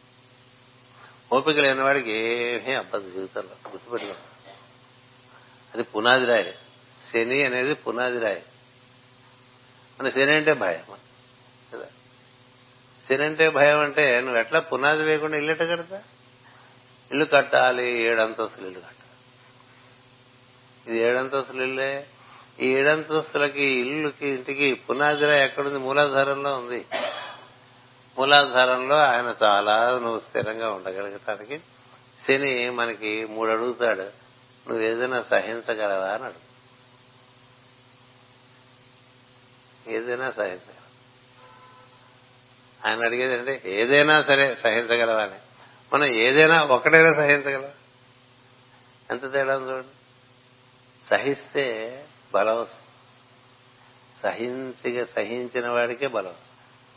ఓపిక లేని వాడికి ఏమీ అబ్బదు జీవితంలో, గుర్తుపెట్టుకో. అది పునాది రాయి. శని అనేది పునాది రాయి. మన శని అంటే భయం కదా. శని అంటే భయం అంటే నువ్వు ఎట్లా పునాది వేయకుండా ఇల్లు ఎట్ట కడతా? ఇల్లు కట్టాలి, 7 అంతస్తులు ఇల్లు కట్టాలి. ఇది 7 అంతస్తులు ఇల్లే. ఈ 7 అంతస్తులకి ఇల్లుకి ఇంటికి పునాదిర ఎక్కడుంది? మూలాధారంలో ఉంది. మూలాధారంలో ఆయన చాలా నువ్వు స్థిరంగా ఉండగలిగటానికి శని మనకి 3 అడుగుతాడు. నువ్వు ఏదైనా సహించగలవా అని అడుగు. ఏదైనా సహించగల ఆయన అడిగేది అంటే ఏదైనా సరే సహించగలవా అని. మనం ఏదైనా ఒకటైనా సహించగల. ఎంత తేడా చూడండి. సహిస్తే బలం వస్తుంది. సహించిన వాడికే బలం.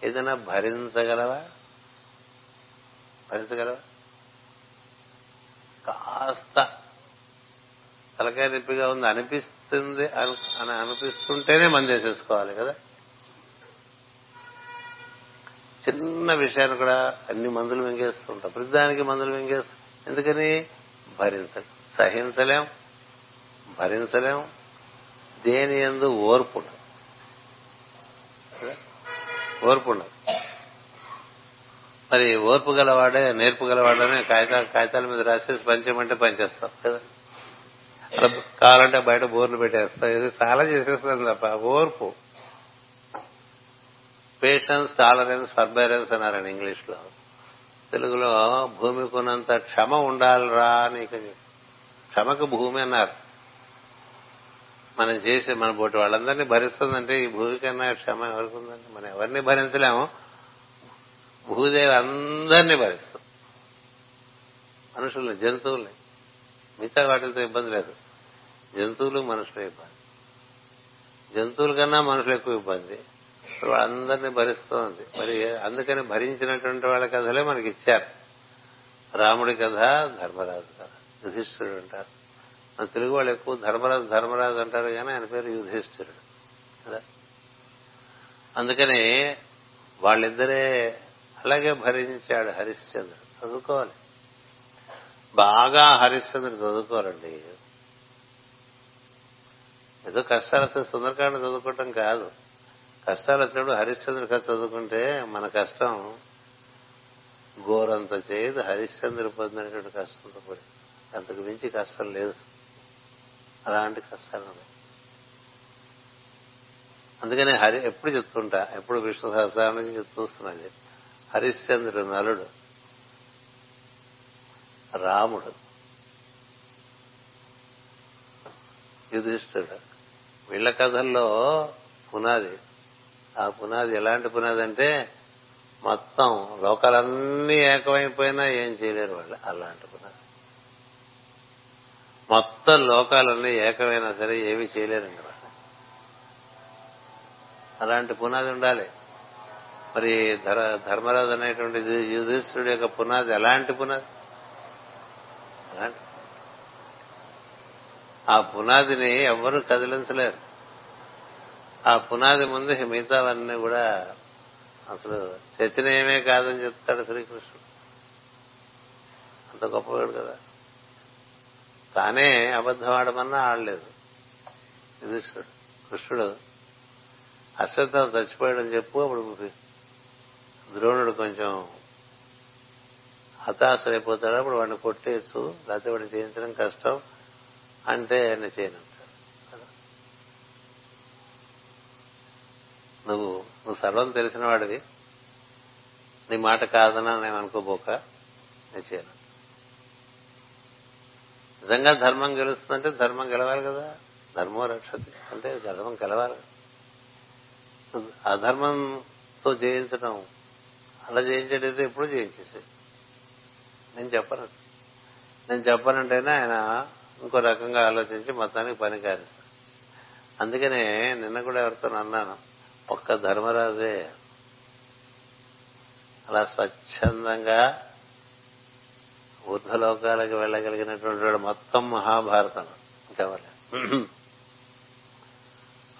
ఏదైనా భరించగలవా? కాస్త తలకాయ నొప్పిగా ఉంది అనిపిస్తుంది అని అనిపిస్తుంటేనే మనం చేసేసుకోవాలి కదా. చిన్న విషయాన్ని కూడా అన్ని మందులు మింగేస్తుంటాం, ప్రతిదానికి మందులు మింగేస్తాం. ఎందుకని? సహించలేం. దేని యందు ఓర్పు ఉండదు. మరి ఓర్పు గలవాడే నేర్పు గలవాడనే కాగితాల మీద రాసేసి పనిచేయమంటే పనిచేస్తాం కదా. అలా కావాలంటే బయట బోర్లు పెట్టేస్తాం. ఇది చాలా చేసేస్తాం తప్ప ఓర్పు. పేషెన్స్, టాలరెన్స్, పర్బైరెన్స్ అన్నారండి ఇంగ్లీష్ లో. తెలుగులో భూమికున్నంత క్షమ ఉండాలిరా అని క్షమకు భూమి అన్నారు. మనం చేసే మన బోటి వాళ్ళందరినీ భరిస్తుందంటే ఈ భూమి కన్నా క్షమ ఎవరికి ఉందంటే మనం ఎవరిని భరించలేము. భూదేవి అందరినీ భరిస్తాం, మనుషుల్ని, జంతువుల్ని. మిగతా వాటితో ఇబ్బంది లేదు. జంతువులు మనుషులే ఇబ్బంది. జంతువుల కన్నా మనుషులు ఎక్కువ ఇబ్బంది. వాళ్ళందరినీ భరిస్తుంది. మరి అందుకని భరించినటువంటి వాళ్ళ కథలే మనకి ఇచ్చారు. రాముడి కథ, ధర్మరాజు కథ, యుధిష్ఠుడు అంటారు. మన తెలుగు వాళ్ళు ఎక్కువ ధర్మరాజు అంటారు కానీ ఆయన పేరు యుధిష్ఠిరుడు కదా. అందుకని వాళ్ళిద్దరే అలాగే భరించాడు హరిశ్చంద్రుడు. చదువుకోవాలి బాగా. హరిశ్చంద్రుడు చదువుకోవాలండి. ఏదో కష్టాలు వస్తే సుందరకాండ చదువుకోవటం కాదు. కష్టాలు వచ్చినప్పుడు హరిశ్చంద్రుడు కథ చదువుకుంటే మన కష్టం ఘోరంత చేయదు. హరిశ్చంద్రుడు పొందినటువంటి కష్టంతో పడి అంతకు మించి కష్టం లేదు. అలాంటి కష్టాలు. అందుకని ఎప్పుడు చెప్తుంటా, ఎప్పుడు విష్ణు సహస్రానికి చూస్తున్నాను. హరిశ్చంద్రుడు నలుడు, రాముడు, యుధిష్ఠుడు. వీళ్ళ కథల్లో పునాది. ఆ పునాది ఎలాంటి పునాది అంటే మొత్తం లోకాలన్నీ ఏకమైపోయినా ఏం చేయలేరు వాళ్ళు. అలాంటి పునాది. మొత్తం లోకాలన్నీ ఏకమైనా సరే ఏమీ చేయలేరు కదా. అలాంటి పునాది ఉండాలి. మరి ధర్మరాజు అనేటువంటి యుధిష్ఠుడి యొక్క పునాది ఎలాంటి పునాది? ఆ పునాదిని ఎవరు కదిలించలేరు. ఆ పునాది ముందు మిగతావన్నీ కూడా అసలు చర్చనీయమే కాదని చెప్తాడు శ్రీకృష్ణుడు. అంత గొప్పవాడు కదా. తానే అబద్ధం ఆడమన్నా ఆడలేదు యుధిష్ఠుడు. కృష్ణుడు అసలు తను చచ్చిపోయాడని చెప్పు. అప్పుడు ద్రోణుడు కొంచెం హతాశైపోతాడు. అప్పుడు వాడిని కొట్టేయచ్చు, లేకపోతే వాడిని చేయించడం కష్టం అంటే ఆయన చేయనంటాడు. నువ్వు సర్వం తెలిసిన వాడివి, నీ మాట కాదనా నేను అనుకోబోక నేను చేయను. నిజంగా ధర్మం గెలుస్తుందంటే ధర్మం గెలవాలి కదా, ధర్మో రక్షతి అంటే ధర్మం గెలవాలి. అధర్మంతో జయించడం అలా జయించేటైతే ఎప్పుడు జయించేసేది. నేను చెప్పనంటేనే ఆయన ఇంకో రకంగా ఆలోచించి మొత్తానికి పని కానిస్తాడు. అందుకనే నిన్న కూడా ఎవరితో అన్నాను, ఒక్క ధర్మరాజే అలా స్వచ్ఛందంగా ఊర్ధలోకాలకు వెళ్ళగలిగినటువంటి వాడు మొత్తం మహాభారతం కావాలి.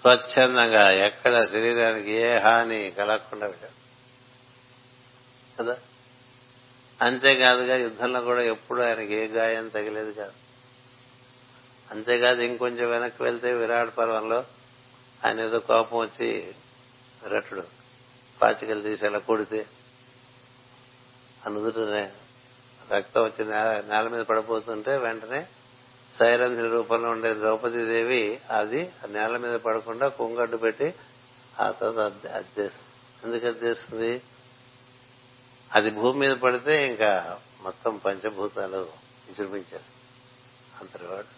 స్వచ్ఛందంగా ఎక్కడ శరీరానికి ఏ హాని కలగకుండా వెళ్ళాడు కదా. అంతేకాదుగా యుద్ధంలో కూడా ఎప్పుడు ఆయనకి ఏ గాయం తగిలేదు కాదు. అంతేకాదు ఇంకొంచెం వెనక్కి వెళ్తే విరాట్ పర్వంలో ఆయన ఏదో కోపం వచ్చి విరటుడు పాచికలు తీసి అలా కొడితే అనుదుటనే రక్తం వచ్చి నేల మీద పడిపోతుంటే వెంటనే సైరంధ్రి రూపంలో ఉండే ద్రౌపదీదేవి అది నేల మీద పడకుండా కొంగడ్డు పెట్టి ఆ తర్వాత అద్దేస్తుంది. ఎందుకు అద్దేస్తుంది? అది భూమి మీద పడితే ఇంకా మొత్తం పంచభూతాలు విజృంభించారు. అంతటివాడు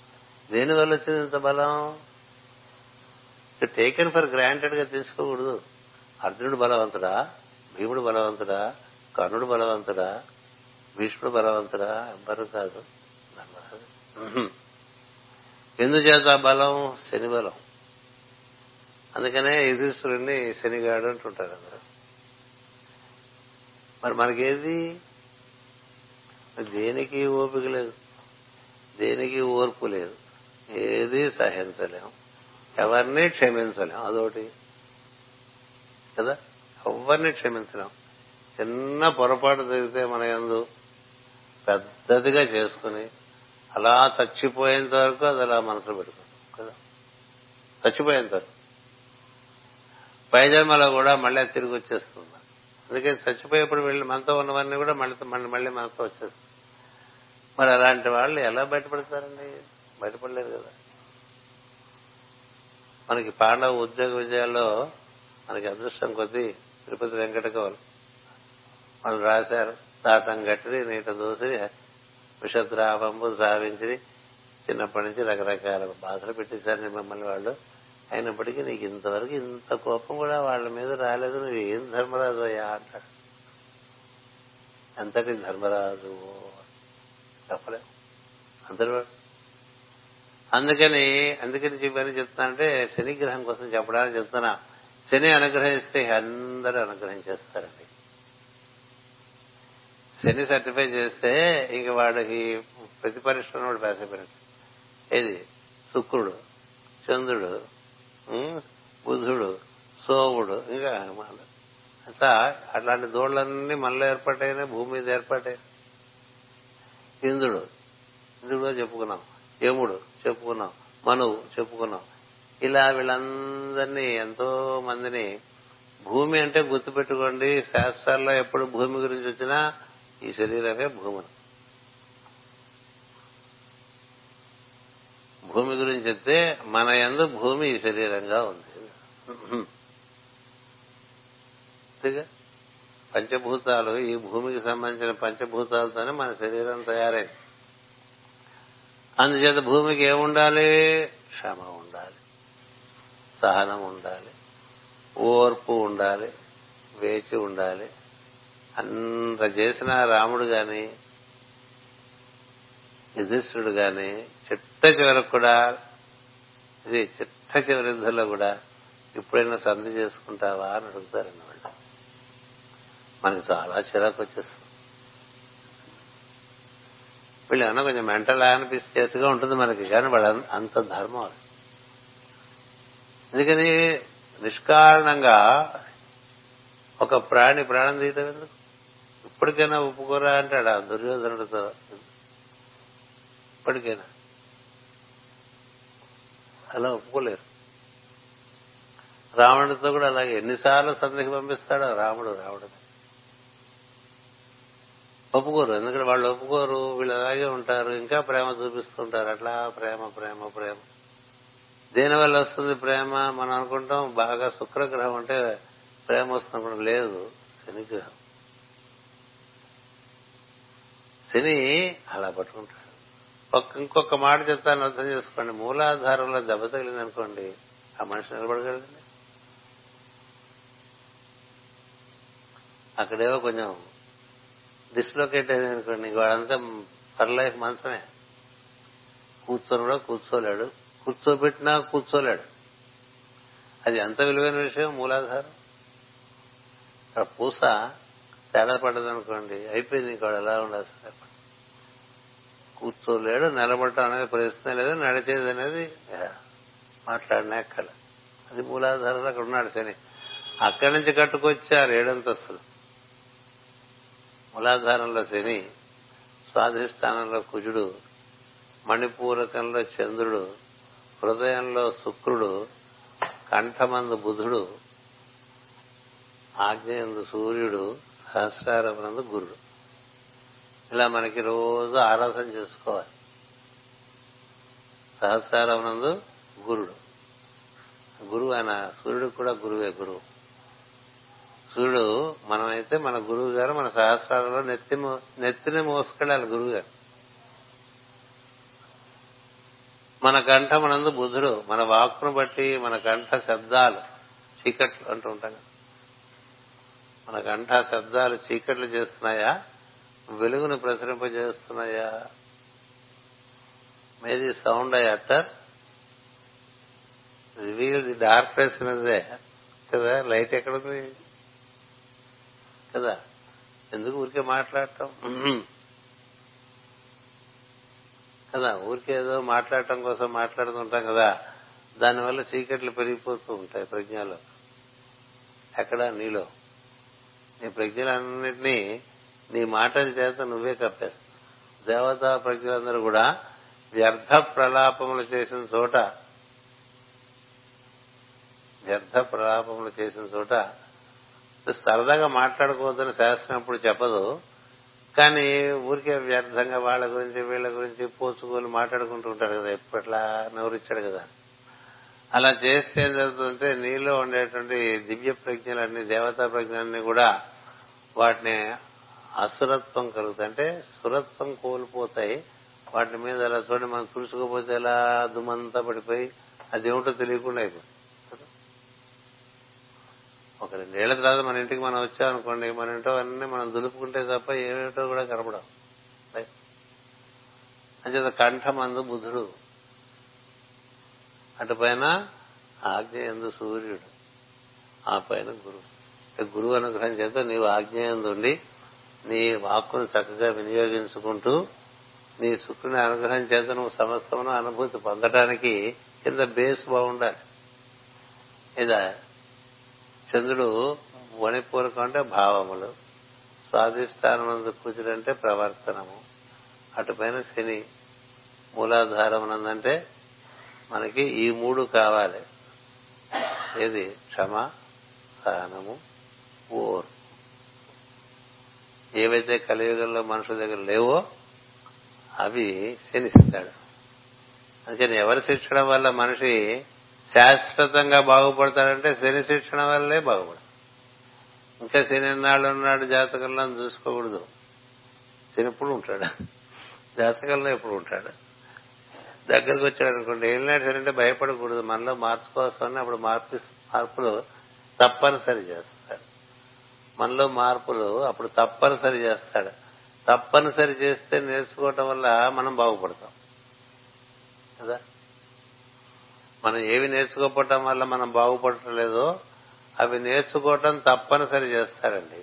దేనివల్ల వచ్చింది ఇంత బలం? టేకెన్ ఫర్ గ్రాంటెడ్ గా తీసుకోకూడదు. అర్జునుడు బలవంతుడా, భీముడు బలవంతుడా, కర్ణుడు బలవంతుడా, భీష్ముడు బలవంతుడా? ఎవ్వరూ కాదు. ఎందుచేత బలం? శని బలం. అందుకనే యుధిష్ఠిరుడిని శనిగాడు అంటుంటారు అందరూ. మరి మనకేది? దేనికి ఓపిక లేదు, దేనికి ఓర్పు లేదు, ఏది సహించలేము, ఎవరిని క్షమించలేం. అదొకటి కదా, ఎవరిని క్షమించలేం. చిన్న పొరపాటు జరిగితే మన యందు పెద్దదిగా చేసుకుని అలా చచ్చిపోయేంత వరకు అది అలా మనసులో పెట్టుకుంటాం కదా. చచ్చిపోయేంత వరకు పైజన్మలో కూడా మళ్ళీ తిరిగి వచ్చేస్తుంది. అందుకే చచ్చిపోయేప్పుడు వెళ్ళి మనతో ఉన్నవన్నీ కూడా మళ్ళీ మనతో వచ్చేస్తుంది. మరి అలాంటి వాళ్ళు ఎలా బయటపడతారండి? బయటపడలేరు కదా. మనకి పాండవ ఉద్యోగ విజయాల్లో మనకి అదృష్టం కొద్దీ తిరుపతి వెంకటకవులు వాళ్ళు రాశారు, తాతం గట్టిది నీట దోసిరి విషద్రావంబు సావించి చిన్నప్పటి నుంచి రకరకాల బాధలు పెట్టేశారు మిమ్మల్ని వాళ్ళు. అయినప్పటికీ నీకు ఇంతవరకు ఇంత కోపం కూడా వాళ్ళ మీద రాలేదు, నువ్వు ఏం ధర్మరాజు అయ్యా అంటాడు. ఎంతటి ధర్మరాజు చెప్పలేము అందరు. అందుకని చెప్పని చెప్తానంటే శనిగ్రహం కోసం చెప్పడానికి చెప్తున్నా. శని అనుగ్రహిస్తే అందరూ అనుగ్రహించేస్తారండి. శని సర్టిఫై చేస్తే ఇంక వాడికి ప్రతి పరిశ్రమ వాడు పేసైపోయినట్టు. ఏది శుక్రుడు, చంద్రుడు, బుధుడు, సోముడు, ఇంకా అట్లా అట్లాంటి దోళ్లన్నీ మనలో ఏర్పాటైనా భూమి మీద ఏర్పాటై. ఇంద్రుడు చెప్పుకున్నాం, యముడు చెప్పుకున్నాం, మనువు చెప్పుకున్నాం. ఇలా వీళ్ళందరినీ ఎంతో మందిని భూమి అంటే గుర్తుపెట్టుకోండి, శాస్త్రాల్లో ఎప్పుడు భూమి గురించి వచ్చినా ఈ శరీరమే భూమని. భూమి గురించి చెప్తే మన యందు భూమి ఈ శరీరంగా ఉంది. పంచభూతాలు, ఈ భూమికి సంబంధించిన పంచభూతాలతోనే మన శరీరం తయారైంది. అందుచేత భూమికి ఏముండాలి? క్షమ ఉండాలి, సహనం ఉండాలి, ఓర్పు ఉండాలి, వేచి ఉండాలి. అంత చేసిన రాముడు గాని యుధిష్ఠుడు గాని చిట్ట చివరి యుద్ధంలో కూడా ఇప్పుడైనా సంధి చేసుకుంటావా అని అడుగుతారన్న వాళ్ళు. మనకి చాలా చిరాకు వచ్చేస్తుంది. వీళ్ళు ఏమన్నా కొంచెం మెంటల్ అనిపిస్తేట్టుగా ఉంటుంది మనకి, కానీ వాళ్ళ అంత ధర్మం అది. అందుకని నిష్కారణంగా ఒక ప్రాణి ప్రాణం తీయటం ఎందుకు? ఇప్పటికైనా ఒప్పుకోరా అంటాడు ఆ దుర్యోధనుడితో. ఇప్పటికైనా అలా ఒప్పుకోలేరు. రావణుడితో కూడా అలాగే ఎన్నిసార్లు సంతకి పంపిస్తాడో రాముడు ఒప్పుకోరు. ఎందుకంటే వాళ్ళు ఒప్పుకోరు, వీళ్ళు అలాగే ఉంటారు, ఇంకా ప్రేమ చూపిస్తుంటారు. అట్లా ప్రేమ ప్రేమ ప్రేమ దేనివల్ల వస్తుంది? ప్రేమ మనం అనుకుంటాం బాగా శుక్రగ్రహం అంటే ప్రేమ వస్తుంది, లేదు శనిగ్రహం. శని అలా పట్టుకుంటాడు. ఇంకొక మాట చెప్తాను, అర్థం చేసుకోండి. మూలాధారంలో దెబ్బ తగిలిందనుకోండి ఆ మనిషి నిలబడగలండి. అక్కడేవో కొంచెం డిస్లోకేట్ అయింది అనుకోండి, వాడంతా పర్ లైఫ్ మంచమే, కూర్చొని కూడా కూర్చోలేడు, కూర్చోబెట్టినా కూర్చోలేడు. అది ఎంత విలువైన విషయం, మూలాధారం. అక్కడ పూస తేడా పడ్డదనుకోండి అయిపోయింది, ఇంకా ఎలా ఉండాల్సి, కూర్చోలేడు, నిలబడటం అనేది ప్రయత్నం లేదు, నడిచేది అనేది మాట్లాడిన ఎక్కడ, అది మూలాధారం. అక్కడ ఉన్నాడు శని, అక్కడి నుంచి కట్టుకొచ్చారు ఏడంతస్తులు. మూలాధారంలో శని, స్వాధిష్టానంలో కుజుడు, మణిపూరకంలో చంద్రుడు, హృదయంలో శుక్రుడు, కంఠమందు బుధుడు, ఆగ్నేయందు సూర్యుడు, సహస్రారమునందు గురుడు. ఇలా మనకి రోజు ఆరాధన చేసుకోవాలి. సహస్రారమునందు గురుడు, గురువు ఆయన సూర్యుడు కూడా గురువే. గురువు సూర్యుడు మనమైతే మన గురువు గారు మన సహస్రాలలో నెత్తిని మోసుకెళ్ళాలి గురువు గారు. మన కంఠమునందు బుధుడు, మన వాక్కును బట్టి మన కంఠ శబ్దాలు చీకట్లు అంటూ ఉంటాం కదా, మన కంఠ శబ్దాలు చీకట్లు చేస్తున్నాయా వెలుగును ప్రసరింపజేస్తున్నాయా? మేది sound I utter reveal the darkness అనేదే కదా. లైట్ ఎక్కడుంది కదా, ఎందుకు ఊరికే మాట్లాడటం కదా, ఊరికే ఏదో మాట్లాడటం కోసం మాట్లాడుతుంటాం కదా, దానివల్ల చీకట్లు పెరిగిపోతూ ఉంటాయి ప్రజ్ఞలో. ఎక్కడ నీలో, నీ ప్రజ్ఞలన్నింటినీ నీ మాటల చేత నువ్వే కప్పేస్తావు. దేవతా ప్రజ్ఞలందరూ కూడా వ్యర్థ ప్రలాపములు చేసిన చోట సరదాగా మాట్లాడుకోవద్దని శాస్త్రం ఎప్పుడు చెప్పదు, కానీ ఊరికే వ్యర్థంగా వాళ్ళ గురించి వీళ్ళ గురించి పోచుకొని మాట్లాడుకుంటూ ఉంటారు కదా, ఎప్పట్లా నోరిచ్చాడు కదా. అలా చేస్తే ఏం జరుగుతుందంటే నీలో ఉండేటువంటి దివ్య ప్రజ్ఞలన్నీ, దేవతా ప్రజ్ఞలన్నీ కూడా వాటిని అసురత్వం కలుగుతాయి, అంటే సురత్వం కోల్పోతాయి. వాటి మీద అలా చూడండి, మనం తుడుచుకోపోతే ఎలా దుమ్మంతా పడిపోయి అదేమిటో తెలియకుండా అయిపోతుంది. ఒక 2 ఏళ్ల తర్వాత మన ఇంటికి మనం వచ్చామనుకోండి, మన ఇంట్లో అన్నీ మనం దులుపుకుంటే తప్ప ఏమిటో కూడా కనపడం. అంచేత కంఠమందు బుధుడు, అటుపైన ఆజ్ఞయందు సూర్యుడు, ఆ పైన గురువు. గురువు అనుగ్రహం చేత నీవు ఆజ్ఞయందు ఉండి నీ వాక్కును చక్కగా వినియోగించుకుంటూ నీ శుక్రుని అనుగ్రహం చేత నువ్వు సమస్తమును అనుభూతి పొందటానికి కింద బేస్ బాగుండాలి. ఇదా చంద్రుడు వణిపూరకం అంటే భావములు, స్వాధిష్టానమందు కుజుడు అంటే ప్రవర్తనము, అటుపైన శని మూలాధారమునందంటే మనకి ఈ 3 కావాలి. ఏది? క్షమ, సహనము, ఓర్పు. ఏవైతే కలియుగంలో మనుషుల దగ్గర లేవో అవి శనిస్తాడు. అందుకని ఎవరు శిక్షణ వల్ల మనిషి శాశ్వతంగా బాగుపడతాడంటే శని శిక్షణ వల్లే బాగుపడతాడు. ఇంకా శని ఎన్నాళ్ళున్నాడు జాతకంలో చూసుకోకూడదు. శని ఎప్పుడు ఉంటాడు జాతకంలో, ఎప్పుడు ఉంటాడు? దగ్గరకు వచ్చాడు అనుకోండి, ఏళ్ళనాడు శని అంటే భయపడకూడదు, మనలో మార్చుకోవాల్సిన అప్పుడు మార్పులు తప్పనిసరి చేస్తాడు. మనలో మార్పులు అప్పుడు తప్పనిసరి చేస్తాడు. తప్పనిసరి చేస్తే నేర్చుకోవటం వల్ల మనం బాగుపడతాం కదా. మనం ఏవి నేర్చుకోకపోవటం వల్ల మనం బాగుపడటం లేదో అవి నేర్చుకోవటం తప్పనిసరి చేస్తాడండి,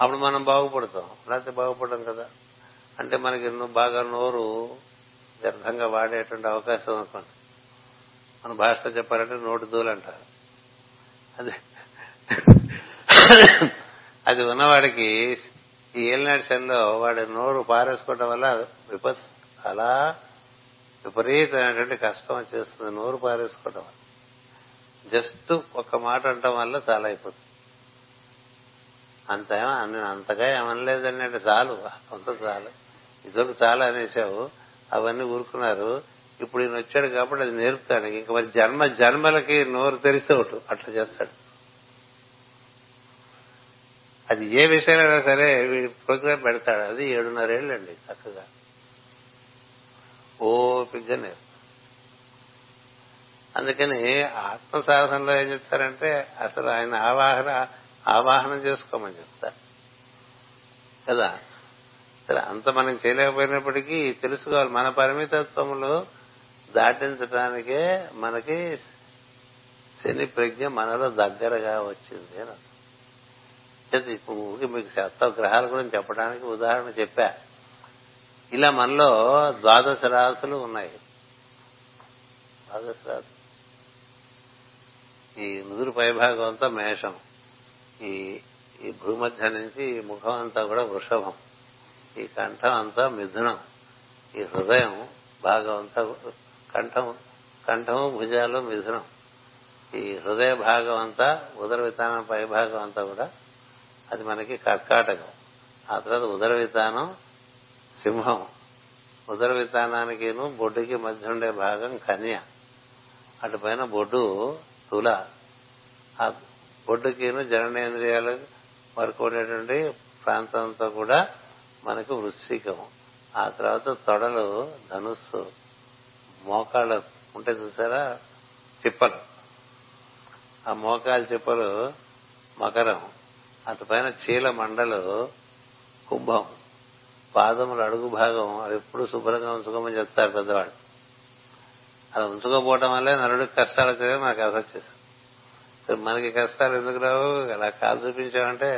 అప్పుడు మనం బాగుపడతాం, లేకపోతే బాగుపడడం కదా. అంటే మనకి బాగా నోరు వ్యర్థంగా వాడేటువంటి అవకాశం అనుకోండి, మన భాషలో చెప్పాలంటే నోటి దూలు అంటారు. అది ఉన్నవాడికి ఈ ఏలినాటి శనిలో వాడి నోరు పారేసుకోవటం వల్ల అలా విపరీతమైనటువంటి కష్టం వచ్చేస్తుంది. నోరు పారేసుకోవటం వల్ల జస్ట్ ఒక మాట అంటాం వల్ల చాలా అయిపోతుంది. అంత నేను అంతగా ఏమనలేదండి అంటే చాలు, అంత చాలు, ఇదొక చాలా అనేసావు, అవన్నీ ఊరుకున్నారు. ఇప్పుడు ఈయన వచ్చాడు కాబట్టి అది నేర్పుతాడు. ఇంకా మరి జన్మ జన్మలకి నోరు తెరిస్తే ఒకటి అట్లా చేస్తాడు. అది ఏ విషయాలైనా సరే వీడి ప్రోగ్రాం పెడతాడు. అది 7.5 ఏళ్ళండి చక్కగా ఓపిగ్గా నేర్పు. అందుకని ఆత్మ సాధనలో ఏం చెప్తారంటే అసలు ఆయన ఆవాహనం చేసుకోమని చెప్తారు కదా. సరే అంత మనం చేయలేకపోయినప్పటికీ తెలుసుకోవాలి మన పరిమితత్వములు దాటించడానికే మనకి శని ప్రజ్ఞ మనలో దగ్గరగా వచ్చింది అని అర్థం. ఇప్పుడు మీకు సప్త గ్రహాల గురించి చెప్పడానికి ఉదాహరణ చెప్పా. ఇలా మనలో 12 రాసులు ఉన్నాయి. 12 రాసులు. ఈ నుదురు పైభాగం అంతా మేషం, ఈ ఈ భూమధ్య నుంచి ఈ ముఖం అంతా కూడా వృషభం, ఈ కంఠం అంతా మిథునం, ఈ హృదయం భాగం అంతా కంఠము భుజాలు మిథునం, ఈ హృదయ భాగం అంతా ఉదర వితానం పై భాగం అంతా కూడా అది మనకి కర్కాటకం. ఆ తర్వాత ఉదర వితానం సింహం, ఉదర వితానానికిను బొడ్డుకి మధ్య ఉండే భాగం కన్య, అటుపైన బొడ్డు తుల, ఆ బొడ్డుకిను జననేంద్రియాల వరకు ఉండేటువంటి ప్రాంతంతో కూడా మనకు వృశ్చికం. ఆ తర్వాత తొడలు ధనుస్సు, మోకాళ్ళు ఉంటే చూసారా చిప్పలు, ఆ మోకాళ్ళ చిప్పలు మకరం, అటుపైన చీల మండలు కుంభం, పాదముల అడుగు భాగం అవి ఎప్పుడు శుభ్రంగా ఉంచుకోమని చెప్తారు పెద్దవాళ్ళు. అలా ఉంచుకోపోవడం వల్లే నరుడికి కష్టాలు వచ్చేవి, మనకు కథ వచ్చేసాం. మనకి కష్టాలు ఎందుకు రావు? అలా కాలు చూపించామంటే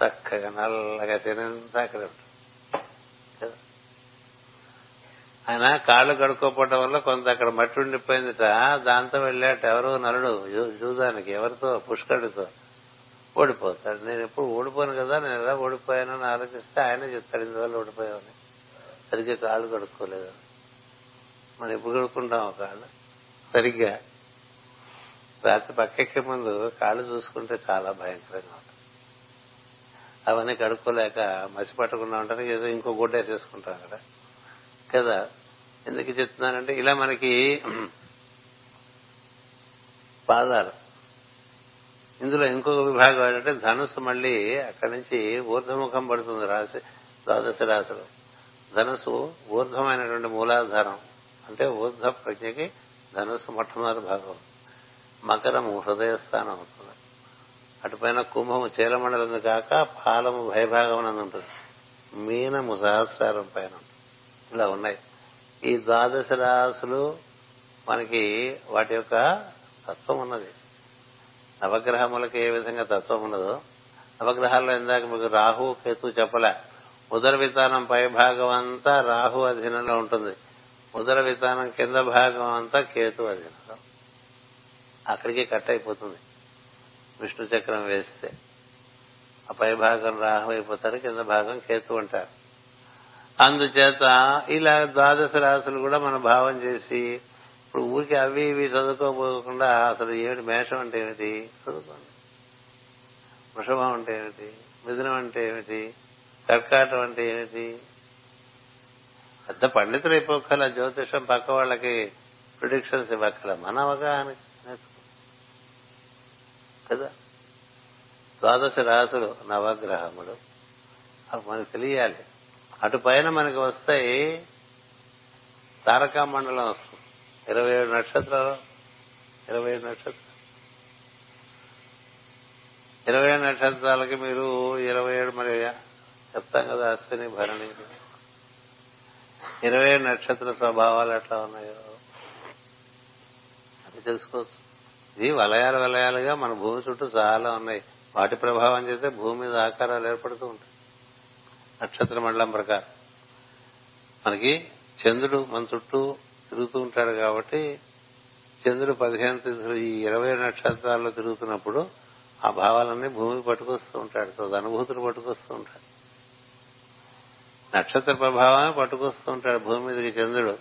చక్కగా నల్లగా తినేంత అక్కడ ఉంటుంది కదా. ఆయన కాళ్ళు కడుక్కోపోవటం వల్ల కొంత అక్కడ మట్టి ఉండిపోయిందిట. దాంతో వెళ్ళాట ఎవరు నలుడు జూదానికి, ఎవరితో పుష్కరుడితో ఓడిపోతాడు. నేను ఎప్పుడు ఓడిపోను కదా, నేను ఎలా ఓడిపోయానని ఆలోచిస్తే ఆయనే చెప్తాడు ఇందువల్ల ఓడిపోయామని. సరిగ్గా కాళ్ళు కడుక్కోలేదు. మనం ఎప్పుడు కడుక్కుంటాం? కాళ్ళు సరిగ్గా రాత్రి పక్కెక్కే ముందు కాళ్ళు చూసుకుంటే చాలా భయంకరంగా ఉంటుంది. అవన్నీ కడుక్కోలేక మసి పట్టకుండా ఉంటాను, ఏదో ఇంకో గుడ్డ వేసేసుకుంటాం కదా కదా. ఎందుకు చెప్తున్నానంటే ఇలా మనకి పాదాలు. ఇందులో ఇంకొక విభాగం ఏంటంటే ధనుస్సు. మళ్ళీ అక్కడి నుంచి ఊర్ధముఖం పడుతుంది రాశి, 12 రాశులు. ధనుస్సు ఊర్ధమైనటువంటి మూలాధారం అంటే ఊర్ధ ప్రజ్ఞకి ధనుస్సు మొట్టమొదటి భాగం. మకరము హృదయ స్థానం అవుతుంది. అటుపైన కుంభము చీలమండలం కాక పాలము భయభాగం ఉంటుంది. మీనము సహస్రం పైన. ఇలా ఉన్నాయి ఈ 12 రాశులు. మనకి వాటి యొక్క తత్వం ఉన్నది. నవగ్రహములకి ఏ విధంగా తత్వం ఉన్నదో, నవగ్రహాల్లో ఇందాక మీకు రాహు కేతు చెప్పలే. ఉదర వితానం పై భాగం అంతా రాహు అధీనంలో ఉంటుంది. ఉదర వితానం కింద భాగం అంతా కేతు అధీనంలో. అక్కడికి కట్ అయిపోతుంది విష్ణు చక్రం వేస్తే. ఆ పై భాగం రాహు అయిపోతారు, కింద భాగం కేతు అంటారు. అందుచేత ఇలా 12 రాశులు కూడా మనం భావం చేసి ఇప్పుడు ఊరికి అవి ఇవి చదువుకోపోకుండా అసలు ఏమిటి మేషం అంటే ఏమిటి చదువుకోండి, వృషభం అంటే ఏమిటి, మిథునం అంటే ఏమిటి, కర్కాటం అంటే ఏమిటి. పెద్ద పండితులు అయిపోకల, జ్యోతిషం పక్క వాళ్ళకి ప్రిడిక్షన్స్ ఇవ్వక్కల, మన అవగాహన కదా. 12 రాశులు నవగ్రహములు అవి మనకు తెలియాలి. అటు పైన మనకి వస్తాయి తారకా మండలం వస్తుంది. 27 నక్షత్రాలు, 27 నక్షత్రాలు. 27 నక్షత్రాలకి మీరు 27 మరి చెప్తాం కదా అశ్విని భరణి. 27 నక్షత్ర స్వభావాలు ఎట్లా ఉన్నాయో అది తెలుసుకోవచ్చు. ఇది వలయాలు వలయాలుగా మన భూమి చుట్టూ చాలా ఉన్నాయి. వాటి ప్రభావం చేస్తే భూమి మీద ఆకారాలు ఏర్పడుతూ ఉంటాయి. నక్షత్ర మండలం ప్రకారం మనకి చంద్రుడు మన చుట్టూ తిరుగుతూ ఉంటాడు కాబట్టి చంద్రుడు 15 తిథులు ఈ 27 నక్షత్రాల్లో తిరుగుతున్నప్పుడు ఆ భావాలన్నీ భూమికి పట్టుకొస్తూ ఉంటాడు, తన అనుభూతులు పట్టుకొస్తూ ఉంటాడు. నక్షత్ర ప్రభావాన్ని పట్టుకొస్తూ ఉంటాడు భూమి మీదకి చంద్రుడు.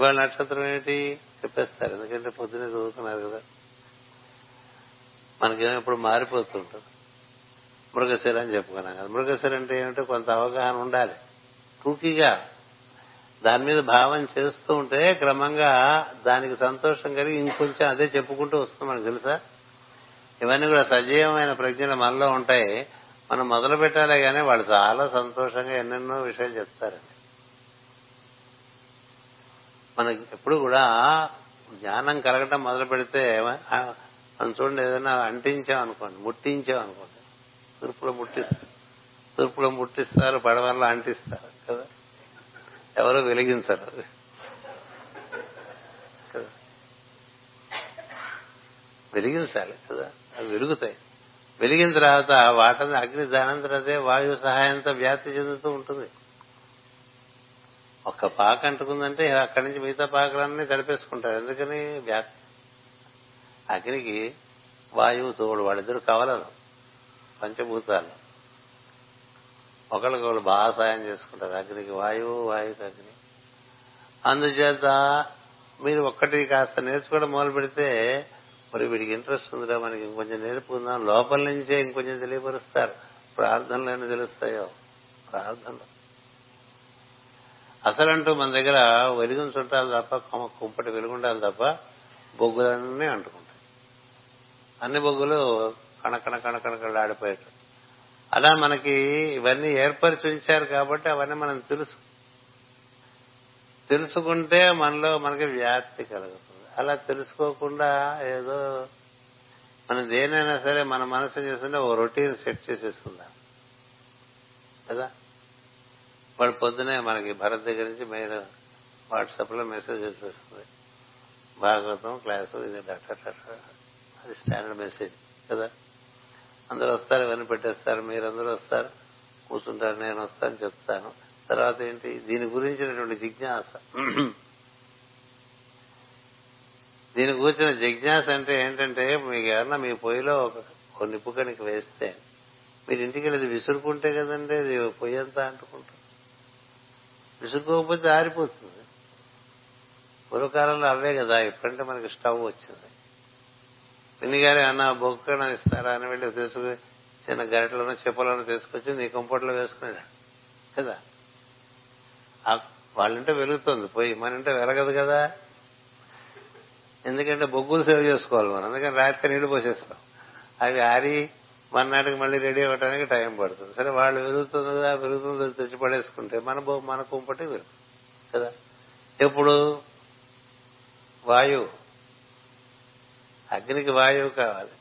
వాళ్ళ నక్షత్రం ఏంటి చెప్పేస్తారు, ఎందుకంటే పొద్దునే చదువుతున్నారు కదా. మనకేమో ఇప్పుడు మారిపోతుంటారు. మృగశిర అని చెప్పుకున్నాం కదా, మృగశిర అంటే ఏమిటో కొంత అవగాహన ఉండాలి. టూకీగా దాని మీద భావం చేస్తూ ఉంటే క్రమంగా దానికి సంతోషం కలిగి ఇంకొంచెం అదే చెప్పుకుంటూ వస్తుంది. మనకు తెలుసా ఇవన్నీ కూడా సజీవమైన ప్రజ్ఞలు మనలో ఉంటాయి. మనం మొదలు పెట్టాలే కానీ వాళ్ళు చాలా సంతోషంగా ఎన్నెన్నో విషయాలు చెప్తారండి. మనకి ఎప్పుడు కూడా జ్ఞానం కలగటం మొదలు పెడితే మనం చూడండి, ఏదైనా అంటించామనుకోండి, ముట్టించామనుకోండి, తూర్పులో ముట్టిస్తారు, పడవల్లో అంటిస్తారు కదా, ఎవరో వెలిగించరు కదా, వెలిగించాలి కదా, అవి వెలుగుతాయి. వెలిగిన తర్వాత వాటిని అగ్ని దానంతరదే వాయువు సహాయంతో వ్యాప్తి చెందుతూ ఉంటుంది. ఒక్క పాక అంటుకుందంటే అక్కడి నుంచి మిగతా పాకలన్నీ తడిపేసుకుంటారు. ఎందుకని వ్యాప్తి, అగ్నికి వాయువు తోడు, వాళ్ళిద్దరు కవలలు, పంచభూతాలు, ఒకళ్ళకొకళ్ళు బాగా సాయం చేసుకుంటారు. అగ్నికి వాయువు, వాయువుకి అగ్ని. అందుచేత మీరు ఒక్కటి కాస్త నేర్చుకోవడం మొదలు పెడితే, మరి వీడికి ఇంట్రెస్ట్ ఉందిరా మనకి ఇంకొంచెం నేర్పుకుందాం, లోపల నుంచే ఇంకొంచెం తెలియపరుస్తారు. ప్రార్థనలోనే తెలుస్తాయో ప్రార్థనలు అసలంటూ మన దగ్గర వెలుగుని చుట్టాలి తప్ప, కుంపటి వెలుగుండాలి తప్ప బొగ్గులన్నీ అంటుకుంటాయి. అన్ని బొగ్గులు కణకణకణకణకళాడిపోయారు. అలా మనకి ఇవన్నీ ఏర్పరిచి ఉంచారు కాబట్టి అవన్నీ మనం తెలుసుకుంటే మనలో మనకి వ్యాప్తి కలుగుతుంది. అలా తెలుసుకోకుండా ఏదో మనం దేనైనా సరే మన మనసు చేస్తుంటే ఓ రొటీన్ సెట్ చేసేసుకుందాం కదా. వాడు పొద్దునే మనకి భరత్ దగ్గర నుంచి మెయిల్, వాట్సాప్ లో మెసేజ్ చేసేస్తుంది, భాగవతం క్లాసు ఇది అది స్టాండర్డ్ మెసేజ్ కదా. అందరూ వస్తారు, ఇవన్నీ పెట్టేస్తారు, మీరందరూ వస్తారు, కూర్చుంటారు, నేను వస్తాను చెప్తాను. తర్వాత ఏంటి దీని గురించినటువంటి జిజ్ఞాస, దీని కూర్చున్న జిజ్ఞాస అంటే ఏంటంటే, మీకు ఎవరన్నా మీ పొయ్యిలో ఒక నిప్పు కణిక వేస్తే మీరు ఇంటికి వెళ్ళి విసురుకుంటే కదండి, అది పొయ్యి అంతా అంటుకుంటుంది. విసురుకోకపోతే ఆరిపోతుంది. పూర్వకాలంలో అవే కదా, ఇప్పుడంటే మనకి స్టవ్ వచ్చింది. పిన్నిగారు అన్న బొక్కన ఇస్తారా అని వెళ్ళి తీసుకుని చిన్న గరిటలోనూ చెప్పలోనూ తీసుకొచ్చి నీ కంపోట్లో వేసుకున్నాడు కదా. వాళ్ళంటే వెలుగుతుంది పొయ్యి, మనంటే వెలగదు కదా. ఎందుకంటే బొగ్గులు సేవ్ చేసుకోవాలి మనం, అందుకని రాత్రి నీళ్లు పోసేస్తాం. అవి ఆరి మర్నాటికి మళ్ళీ రెడీ అవ్వడానికి టైం పడుతుంది. సరే వాళ్ళు వెలుగుతుంది కదా, వెలుగుతుంది తెచ్చి పడేసుకుంటే మన కుంపటి వెలుగు కదా. ఎప్పుడు వాయువు, అగ్నికి వాయువు కావాలి.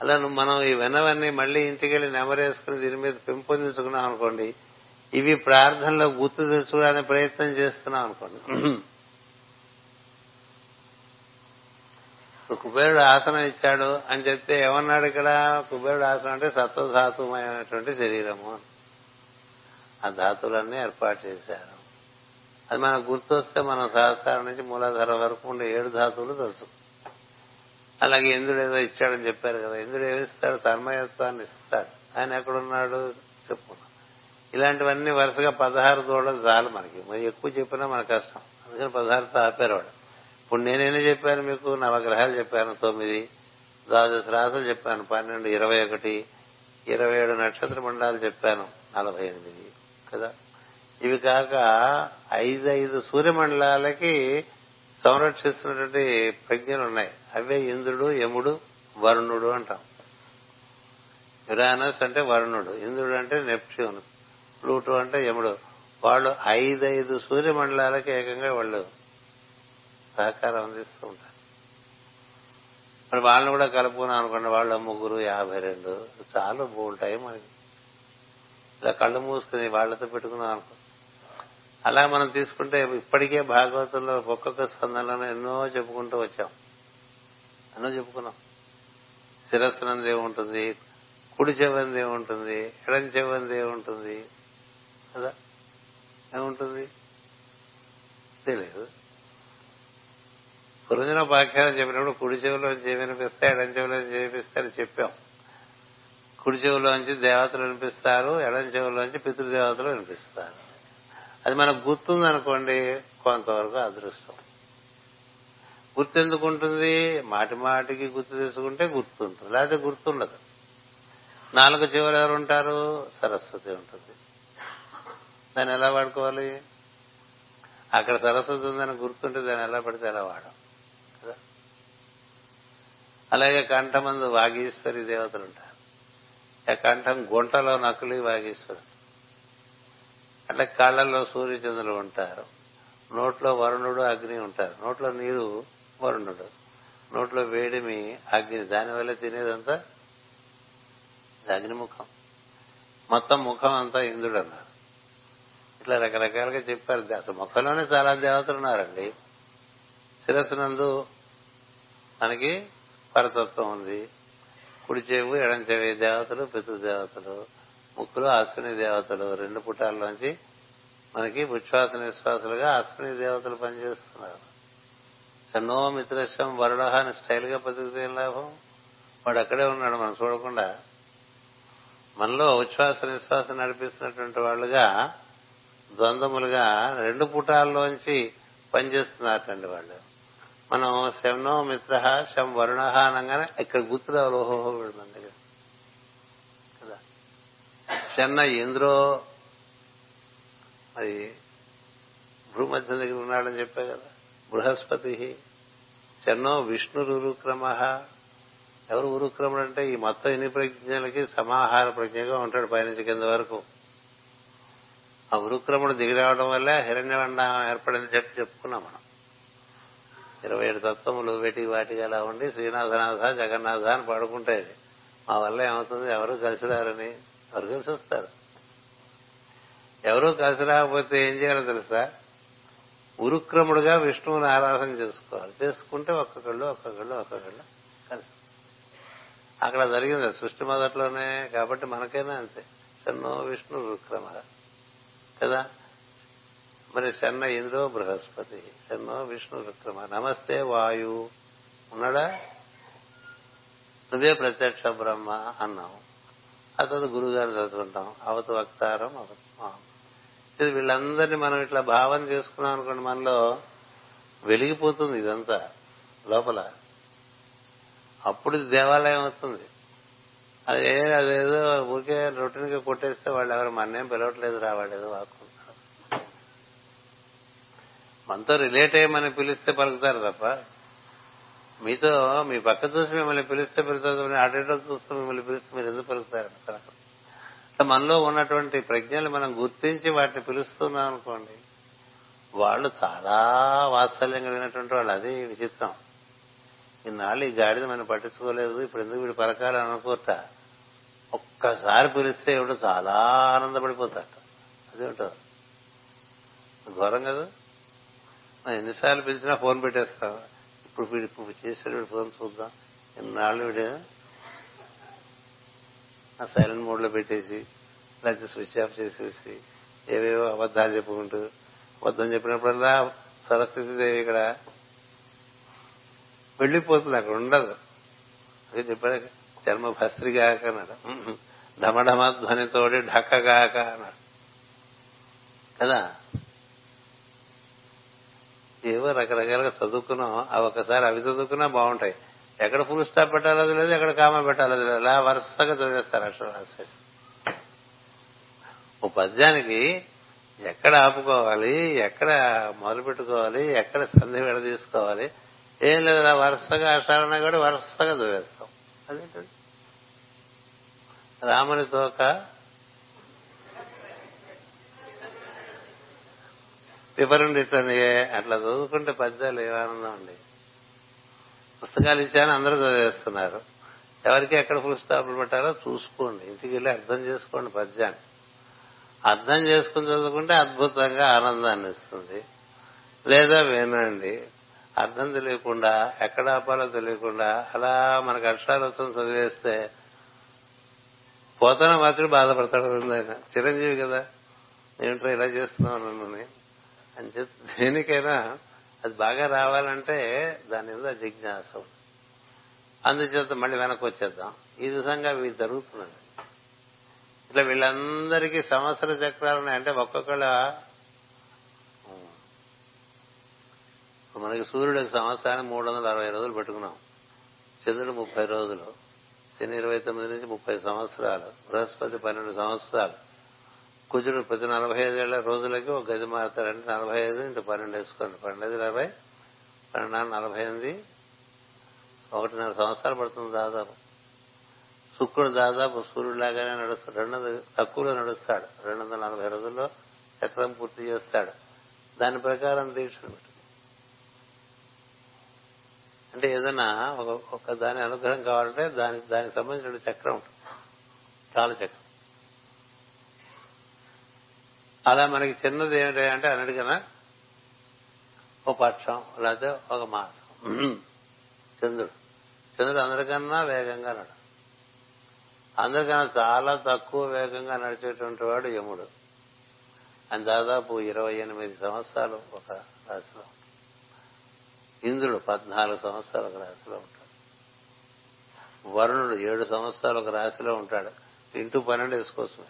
అలా మనం ఈ వెన్నవన్నీ మళ్ళీ ఇంటికి వెళ్ళి నెమరేసుకుని దీని మీద పెంపొందించుకున్నాం అనుకోండి, ఇవి ప్రార్థనలో గుర్తు తెచ్చుకోవడానికి ప్రయత్నం చేస్తున్నాం అనుకోండి. కుబేరుడు ఆసనం ఇచ్చాడు అని చెప్తే ఏమన్నాడు ఇక్కడ, కుబేరుడు ఆసనం అంటే సత్వధాతుమైనటువంటి శరీరము, ఆ ధాతువులన్నీ ఏర్పాటు చేశారు. అది మనకు గుర్తొస్తే మనం సహస్రం నుంచి మూలాధార వరకు ఉండే 7 ధాతువులు తెలుసు. అలాగే ఇంద్రుడు ఏదో ఇచ్చాడని చెప్పారు కదా, ఇంద్రుడు ఏమిస్తాడు, తన్మయత్వాన్ని ఇస్తాడు. ఆయన ఎక్కడున్నాడు చెప్పుకున్నాం. ఇలాంటివన్నీ వరుసగా 16 తోడలు చాలు మనకి, మరి ఎక్కువ చెప్పినా మన కష్టం, అందుకని 16తో ఆపేవాడు. ఇప్పుడు నేనేనా చెప్పాను మీకు, 9 గ్రహాలు చెప్పాను, 9, 12 రాసులు చెప్పాను, 12, 21, 27 నక్షత్ర మండలాలు చెప్పాను, 48 కదా. ఇవి కాక 5 సూర్యమండలాలకి సంరక్షిస్తున్నటువంటి ప్రజ్ఞలు ఉన్నాయి. అవే ఇంద్రుడు, యముడు, వరుణుడు అంటాం. యురానస్ అంటే వరుణుడు, ఇంద్రుడు అంటే నెప్ట్యూన్, ప్లూటో అంటే యముడు. వాళ్ళు 5 సూర్యమండలాలకి ఏకంగా వాళ్ళు సహకారం అందిస్తూ ఉంటారు. మరి వాళ్ళని కూడా కలుపుకున్నాం అనుకోండి, వాళ్ళు 3, 52 చాలా బాగుంటాయి మనకి. ఇలా కళ్ళు మూసుకుని వాళ్ళతో పెట్టుకున్నాం అనుకో. అలా మనం తీసుకుంటే ఇప్పటికే భాగవతంలో ఒక్కొక్క స్పందనలో ఎన్నో చెప్పుకుంటూ వచ్చాం, ఎన్నో చెప్పుకున్నాం. శిరస్సునందే ఉంటుంది, కుడి చెవందే ఉంటుంది, ఎడం చెవందే ఉంటుంది కదా, ఏముంటుంది తెలియదు. గురుజన వ్యాఖ్యానం చెప్పినప్పుడు కుడి చెవిలోంచి ఏమి వినిపిస్తే, ఎడం చెవిలోంచి ఏమిపిస్తారని చెప్పాం. కుడి చెవిలోంచి దేవతలు వినిపిస్తారు, ఎడం చెవిలోంచి పితృదేవతలు వినిపిస్తారు. అది మనకు గుర్తుందనుకోండి, కొంతవరకు అదృష్టం. గుర్తెందుకుంటుంది? మాటి మాటికి గుర్తు తెచ్చుకుంటే గుర్తుంటుంది, లేకపోతే గుర్తుండదు. నాలుగు చివరు ఎవరు ఉంటారు? సరస్వతి ఉంటుంది. దాన్ని ఎలా వాడుకోవాలి? అక్కడ సరస్వతి ఉందని గుర్తుంటే దాన్ని ఎలా పడితే ఎలా వాడం కదా. అలాగే కంఠమందు వాగీశ్వరి దేవతలు ఉంటారు. ఆ కంఠం గుంటలో నకులి వాగీశ్వరుడు, అట్లా కళ్ళల్లో సూర్యచంద్రులు ఉంటారు, నోట్లో వరుణుడు అగ్ని ఉంటారు, నోట్లో నీరు వరుణుడు, నోట్లో వేడిమి అగ్ని, దానివల్ల తినేదంతా అగ్నిముఖం, మొత్తం ముఖం అంతా ఇంద్రుడు అన్నారు. ఇట్లా రకరకాలుగా చెప్పారు. అసలు ముఖంలోనే చాలా దేవతలు ఉన్నారండి. శిరస్సునందు మనకి పరతత్వం ఉంది, కుడి చెవు ఎడం చెవి దేవతలు పితృదేవతలు, ముక్కులో అశ్విని దేవతలు, రెండు పుటాల్లోంచి మనకి ఉచ్ఛ్వాస నిశ్వాసలుగా అశ్విని దేవతలు పనిచేస్తున్నారు. కన్నో మిత్రశం వరుడహ అని స్టైల్ గా బతికితే ఏం లాభం? వాడు అక్కడే ఉన్నాడు మనం చూడకుండా. మనలో ఉచ్ఛ్వాస నిశ్వాసం నడిపిస్తున్నటువంటి వాళ్ళుగా ద్వంద్వములుగా రెండు పుటాల్లోంచి పనిచేస్తున్నారండి వాళ్ళు. మనం శంనో మిత్ర శం వరుణ అనగానే ఇక్కడ గుర్తురావాలి, ఓహోహో వీడు మన దగ్గర కదా. శన్న ఇంద్రో మరి భూమధ్య దగ్గర ఉన్నాడని చెప్పా కదా, బృహస్పతి. శన్నో విష్ణు ఉరుక్రమ. ఎవరు ఉరుక్రముడు అంటే ఈ మొత్తం ఎన్ని ప్రజ్ఞలకి సమాహార ప్రజ్ఞగా ఉంటాడు పైనుంచి కింద వరకు. ఆ ఉరుక్రముడు దిగి రావడం వల్ల హిరణ్యవండం ఏర్పడింది చెప్పి చెప్పుకున్నాం మనం. 27 తత్వములు వేటికి వాటికి అలా ఉండి శ్రీనాథనాథ జగన్నాథ అని పాడుకుంటాయి. మా వల్ల ఏమవుతుంది? ఎవరు కలిసి రారని. ఎవరు కలిసి వస్తారు? ఎవరూ కలిసి రాకపోతే ఏం చేయాలో తెలుసా? ఉరుక్రముడుగా విష్ణువుని ఆరాధన చేసుకోవాలి. చేసుకుంటే ఒక్కొక్కళ్ళు ఒక్కొక్కళ్ళు ఒక్కొక్కళ్ళు కలిసి అక్కడ జరిగింది సృష్టి మొదట్లోనే. కాబట్టి మనకైనా అంతే. శన్నో విష్ణు ఉరుక్రమ కదా. మరి శన్న ఇంద్రో బృహస్పతి, శన్నో విష్ణు విక్రమ. నమస్తే వాయు ఉన్నాడా? నువ్వే ప్రత్యక్ష బ్రహ్మ అన్నాం. ఆ తర్వాత గురుగారు చదువుకుంటాం, అవత వక్తారం అవత. ఇది వీళ్ళందరినీ మనం ఇట్లా భావన చేసుకున్నాం అనుకోండి, మనలో వెలిగిపోతుంది ఇదంతా లోపల. అప్పుడు దేవాలయం అవుతుంది. అదేదో ఊరికే రొటీన్గా కొట్టేస్తే వాళ్ళు ఎవరు మన్నేం పిలవట్లేదు రావాలేదు. వాకు మనతో రిలేట్ అయ్యమని పిలిస్తే పలుకుతారు తప్ప, మీతో మీ పక్క చూసి మిమ్మల్ని పిలిస్తే పెరుగుతుంది. ఆటో చూస్తూ మిమ్మల్ని పిలిస్తే మీరు ఎందుకు పెరుగుతారు? మనలో ఉన్నటువంటి ప్రజ్ఞలు మనం గుర్తించి వాటిని పిలుస్తున్నాం అనుకోండి, వాళ్ళు చాలా వాత్సల్యం కలిగినటువంటి వాళ్ళు. అది విచిత్రం. ఇన్నాళ్ళు ఈ గాడిని మనం పట్టించుకోలేదు, ఇప్పుడు ఎందుకు వీడు పలకాలని అనుకోట. ఒక్కసారి పిలిస్తే ఎవడు చాలా ఆనందపడిపోతాడు. అదేమిటో ఘోరం కదా. ఎన్నిసార్లు పిలిచినా ఫోన్ పెట్టేస్తాం. ఇప్పుడు వీడు చేసాడు, వీడు ఫోన్ చూద్దాం. ఎన్నాళ్ళు వీడు సైలెంట్ మోడ్ లో పెట్టేసి, లేకపోతే స్విచ్ ఆఫ్ చేసేసి ఏవేవో అబద్ధాలు చెప్పుకుంటూ, అబద్ధం చెప్పినప్పుడల్లా సరస్వతి ఇక్కడ వెళ్ళిపోతుంది, అక్కడ ఉండదు. అదే చెప్పాడు, జన్మ భస్త్రిగాక అన్నాడు, ఢమఢమ ధ్వనితోడి ఢక్కగాక అన్నాడు కదా. ఏవో రకరకాలుగా చదువుకున్నాం. అవి ఒకసారి అవి చదువుకున్నా బాగుంటాయి. ఎక్కడ ఫుల్ స్టాప్ పెట్టాలో లేదు, ఎక్కడ కామా పెట్టాలో లేదు, అలా వరుసగా చదివేస్తారు అక్షరాలు. ఓ పద్యానికి ఎక్కడ ఆపుకోవాలి, ఎక్కడ మొదలు పెట్టుకోవాలి, ఎక్కడ సంధి విడదీసుకోవాలి ఏం లేదు. అలా వరుసగా అక్షరాలన్నా కూడా వరుసగా చదివేస్తాం. అదేంటది? రాముని తోక వివరండి ఇట్లని అట్లా చదువుకుంటే పద్యాలు ఏమానందం అండి. పుస్తకాలు ఇచ్చాను, అందరూ చదివేస్తున్నారు. ఎవరికి ఎక్కడ ఫుల్ స్టాప్లు పెట్టాలో చూసుకోండి, ఇంటికి వెళ్ళి అర్థం చేసుకోండి. పద్యాన్ని అర్థం చేసుకుని చదువుకుంటే అద్భుతంగా ఆనందాన్ని ఇస్తుంది. లేదా వినండి, అర్థం తెలియకుండా ఎక్కడ ఆపాలో తెలియకుండా అలా మనకు అక్షరాలు వస్తుంది చదివేస్తే పోతన మాత్రం బాధపడతాడు. ఆయన చిరంజీవి కదా, ఏంటో ఇలా చేస్తున్నావు నన్ను అని చెప్పి. దేనికైనా అది బాగా రావాలంటే దాని మీద జిజ్ఞాసం. అందుచేత మళ్ళీ వెనక్కి వచ్చేద్దాం. ఈ విధంగా వీళ్ళు జరుగుతున్నది. ఇట్లా వీళ్ళందరికీ సంవత్సర చక్రాలు ఉన్నాయంటే ఒక్కొక్కళ్ళ మనకి సూర్యుడు సంవత్సరాన్ని 360 రోజులు పెట్టుకున్నాం, చంద్రుడు 30 రోజులు, శని 29 నుంచి 30 సంవత్సరాలు, బృహస్పతి 12 సంవత్సరాలు, కుజుడు ప్రతి 45 రోజులకి ఒక గది మారుతాడంటే 45 ఇంత 12 వేసుకోండి, 12 20, 12 48, 1.5 సంవత్సరాలు పడుతుంది దాదాపు. శుక్రుడు దాదాపు సూర్యుడిలాగానే నడుస్తాడు, 200 తక్కువలో నడుస్తాడు, 240 రోజుల్లో చక్రం పూర్తి చేస్తాడు. దాని ప్రకారం దీక్షను పెట్టు. అంటే ఏదైనా ఒక దాని అనుగ్రహం కావాలంటే దానికి సంబంధించిన చక్రం ఉంటుంది, కాల చక్రం. అలా మనకి చిన్నది ఏమిటంటే అన్నిటికన్నా ఒక పక్షం లేకపోతే ఒక మాసం. చంద్రుడు అందరికన్నా వేగంగా నడు, అందరికన్నా చాలా తక్కువ వేగంగా నడిచేటువంటి వాడు యముడు. ఆయన దాదాపు 28 సంవత్సరాలు ఒక రాశిలో ఉంటాడు. ఇంద్రుడు 14 సంవత్సరాలు ఒక రాశిలో ఉంటాడు. వరుణుడు 7 సంవత్సరాలు ఒక రాశిలో ఉంటాడు. ఇంటూ 12 వేసుకోవచ్చు.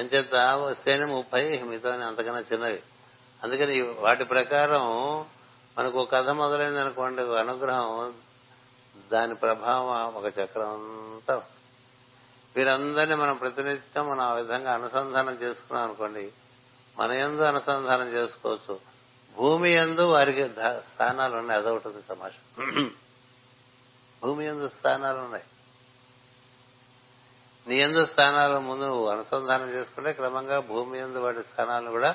అంచేత శని 30, మిగతా అంతకన్నా చిన్నవి. అందుకని వాటి ప్రకారం మనకు ఒక కథ మొదలైంది అనుకోండి, అనుగ్రహం దాని ప్రభావం ఒక చక్రం అంతా. వీరందరినీ మనం ప్రతినిత్యం మనం ఆ విధంగా అనుసంధానం చేసుకున్నాం అనుకోండి, మన యందు అనుసంధానం చేసుకోవచ్చు. భూమి యందు వారికి స్థానాలు ఉన్నాయి, అదొకటి సమాజం. భూమి యందు స్థానాలు ఉన్నాయి, నీ యందు స్థానాల ముందు నువ్వు అనుసంధానం చేసుకుంటే క్రమంగా భూమి యందు వాటి స్థానాలను కూడా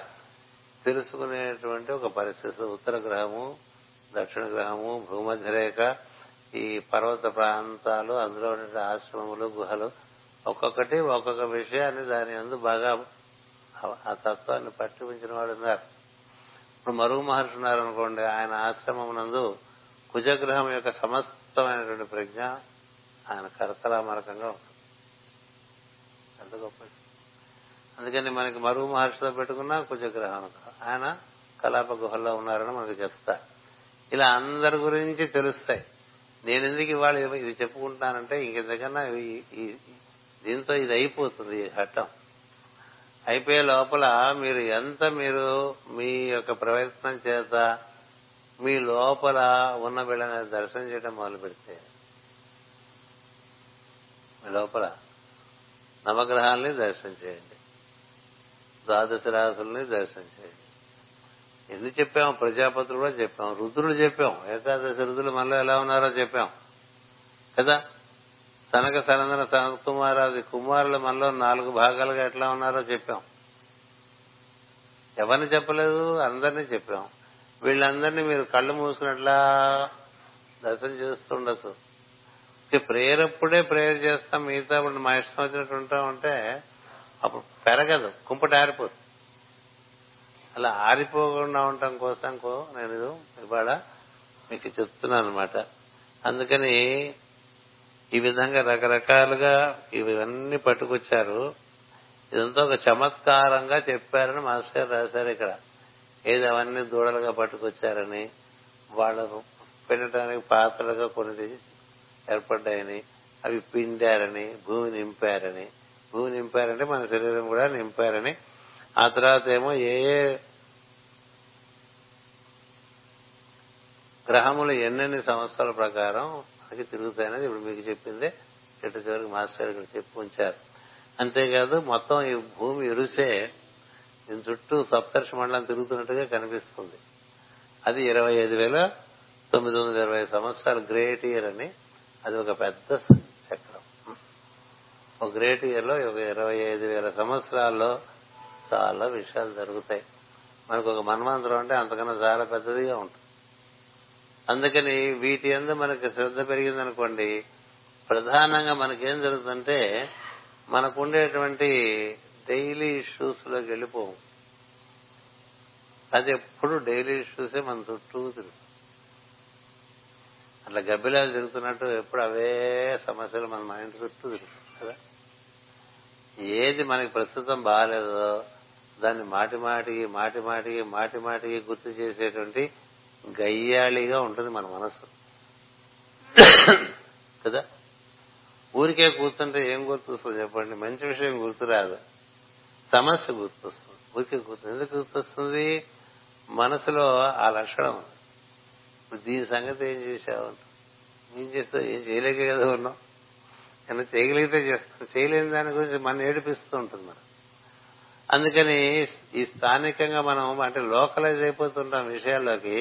తెలుసుకునేటువంటి ఒక పరిస్థితి. ఉత్తర గ్రహము, దక్షిణ గ్రహము, భూమధ్యరేఖ, ఈ పర్వత ప్రాంతాలు, అందులో ఉండే ఆశ్రమములు, గుహలు, ఒక్కొక్కటి ఒక్కొక్క విషయాన్ని దాని యందు బాగా ఆ తత్వాన్ని పట్టించిన వాడు ఉన్నారు. ఇప్పుడు మరుగు మహర్షి ఉన్నారనుకోండి, ఆయన ఆశ్రమం నందు కుజగ్రహం యొక్క సమస్తమైనటువంటి ప్రజ్ఞ ఆయన కరతలామరకంగా ఉంటుంది. అంత గొప్ప. అందుకని మనకి మరుగు మహర్షితో పెట్టుకున్నా కుజగ్రహం, ఆయన కలాప గుహల్లో ఉన్నారని మనకు చెప్తారు. ఇలా అందరి గురించి తెలుస్తాయి. నేను ఎందుకు ఇవాళ ఇది చెప్పుకుంటానంటే ఇంకెందుకన్నా దీంతో ఇది అయిపోతుంది. ఘట్టం అయిపోయే లోపల మీరు మీ యొక్క ప్రయత్నం చేత మీ లోపల ఉన్న వీళ్ళని దర్శనం చేయడం మొదలు పెడితే మీ లోపల నవగ్రహాలని దర్శనం చేయండి, 12 రాశుల్ని దర్శనం చేయండి. ఎందుకు చెప్పాము? ప్రజాపతులు కూడా చెప్పాం, రుద్రులు చెప్పాం, 11 రుద్రులు మనలో ఎలా ఉన్నారో చెప్పాం కదా. సనక సనందన సనత్కుమారాది కుమారులు మనలో 4 భాగాలుగా ఎట్లా ఉన్నారో చెప్పాం. ఎవరిని చెప్పలేదు? అందరినీ చెప్పాం. వీళ్ళందరినీ మీరు కళ్ళు మూసుకున్నట్లా దర్శనం చేస్తుండొచ్చు. ప్రేరప్పుడే ప్రేయర్ చేస్తాం, మిగతా మా ఇష్టం వచ్చినట్టు ఉంటాం అంటే అప్పుడు పెరగదు, కుంపటి ఆరిపోతుంది. అలా ఆరిపోకుండా ఉండటం కోసం నేను ఇవాళ మీకు చెప్తున్నాను అనమాట. అందుకని ఈ విధంగా రకరకాలుగా ఇవన్నీ పట్టుకొచ్చారు. ఇదంతా ఒక చమత్కారంగా చెప్పారని మాస్టర్ గారు రాశారు ఇక్కడ. ఏది అవన్నీ దూడలుగా పట్టుకొచ్చారని, వాళ్ళకు పెట్టడానికి పాత్రలుగా కొన్ని ఏర్పడ్డాయని, అవి పిండారని, భూమి నింపారని, భూమి నింపారంటే మన శరీరం కూడా నింపారని, ఆ తర్వాత ఏమో ఏ గ్రహములు ఎన్నెన్ని సంవత్సరాల ప్రకారం అది తిరుగుతాయనేది ఇప్పుడు మీకు చెప్పిందే చెట్టు చివరికి మాస్టర్ గారు చెప్పి ఉంచారు. అంతేకాదు మొత్తం ఈ భూమి ఇరుసే దీని చుట్టూ సప్తర్షి మండలం తిరుగుతున్నట్టుగా కనిపిస్తుంది. అది 25,920 సంవత్సరాలు గ్రేట్ ఇయర్ అని, అది ఒక పెద్ద చక్రం. ఒక గ్రేట్ ఇయర్ లో 25,000 సంవత్సరాల్లో చాలా విషయాలు జరుగుతాయి. మనకు ఒక మన్వంతరం అంటే అంతకన్నా చాలా పెద్దదిగా ఉంటుంది. అందుకని వీటి అందు మనకి శ్రద్ధ పెరిగిందనుకోండి, ప్రధానంగా మనకేం జరుగుతుందంటే మనకుండేటువంటి డైలీ ఇష్యూస్ లోకి వెళ్ళిపోము. అది ఎప్పుడు డైలీ ఇష్యూసే మన చుట్టూ తిరుగుతుంది. అట్లా గబ్బిలా తిరుగుతున్నట్టు ఎప్పుడు అవే సమస్యలు మన మైండ్ చుట్టూ తిరుగుతుంది కదా. ఏది మనకి ప్రస్తుతం బాగాలేదో దాన్ని మాటి మాటికి గుర్తు చేసేటువంటి గయ్యాళిగా ఉంటుంది మన మనసు కదా. ఊరికే కూర్చుంటే ఏం గుర్తొస్తుంది చెప్పండి? మంచి విషయం గుర్తురాదు, సమస్య గుర్తొస్తుంది. ఊరికే కూర్చుంది ఎందుకు గుర్తొస్తుంది? మనసులో ఆ లక్షణం, దీని సంగతి ఏం చేశావు, ఏం చేస్తావు, ఏం చేయలేక కదా ఉన్నావు, ఏమైనా చేయగలిగితే చేస్తాం, చేయలేని దాని గురించి మనం ఏడిపిస్తూ ఉంటుంది మనం. అందుకని ఈ స్థానికంగా మనం అంటే లోకలైజ్ అయిపోతుంటాం విషయాల్లోకి,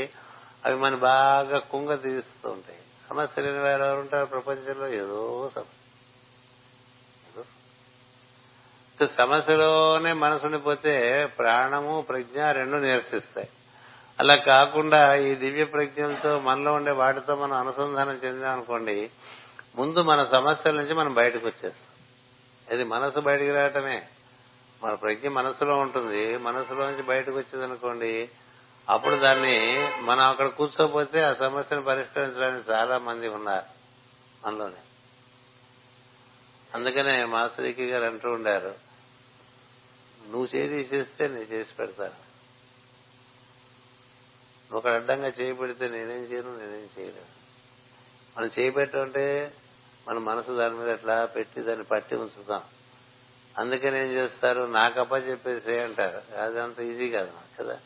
అవి మనం బాగా కుంగ తీస్తూ ఉంటాయి. సమస్య లేని వారు ఎవరు ఉంటారు ప్రపంచంలో? ఏదో సమస్య, సమస్యలోనే మనసు ఉండిపోతే ప్రాణము ప్రజ్ఞ రెండు నిరసిస్తాయి. అలా కాకుండా ఈ దివ్య ప్రజ్ఞలతో మనలో ఉండే వాటితో మనం అనుసంధానం చెందాం అనుకోండి, ముందు మన సమస్యల నుంచి మనం బయటకు వచ్చేస్తాం. ఇది మనసు బయటకు రావటమే, మన ప్రజ్ఞ మనసులో ఉంటుంది. మనసులో నుంచి బయటకు వచ్చింది అనుకోండి, అప్పుడు దాన్ని మనం అక్కడ కూర్చోపోతే ఆ సమస్యను పరిష్కరించడానికి చాలా మంది ఉన్నారు మనలోనే. అందుకనే మాస్టర్కి గారు అంటూ ఉండారు, నువ్వు చేతి చేస్తే నేను చేసి పెడతాను, నువ్వు అక్కడ అడ్డంగా చేయబెడితే నేనేం చేయలేను. మనం చేయబెట్టంటే మన మనసు దాని మీద ఎట్లా పెట్టి దాన్ని పట్టి ఉంచుతాం. అందుకని ఏం చేస్తారు, నాకు అప్ప చెప్పేసి అంటారు. అదంత ఈజీ కాదు నాకు కదా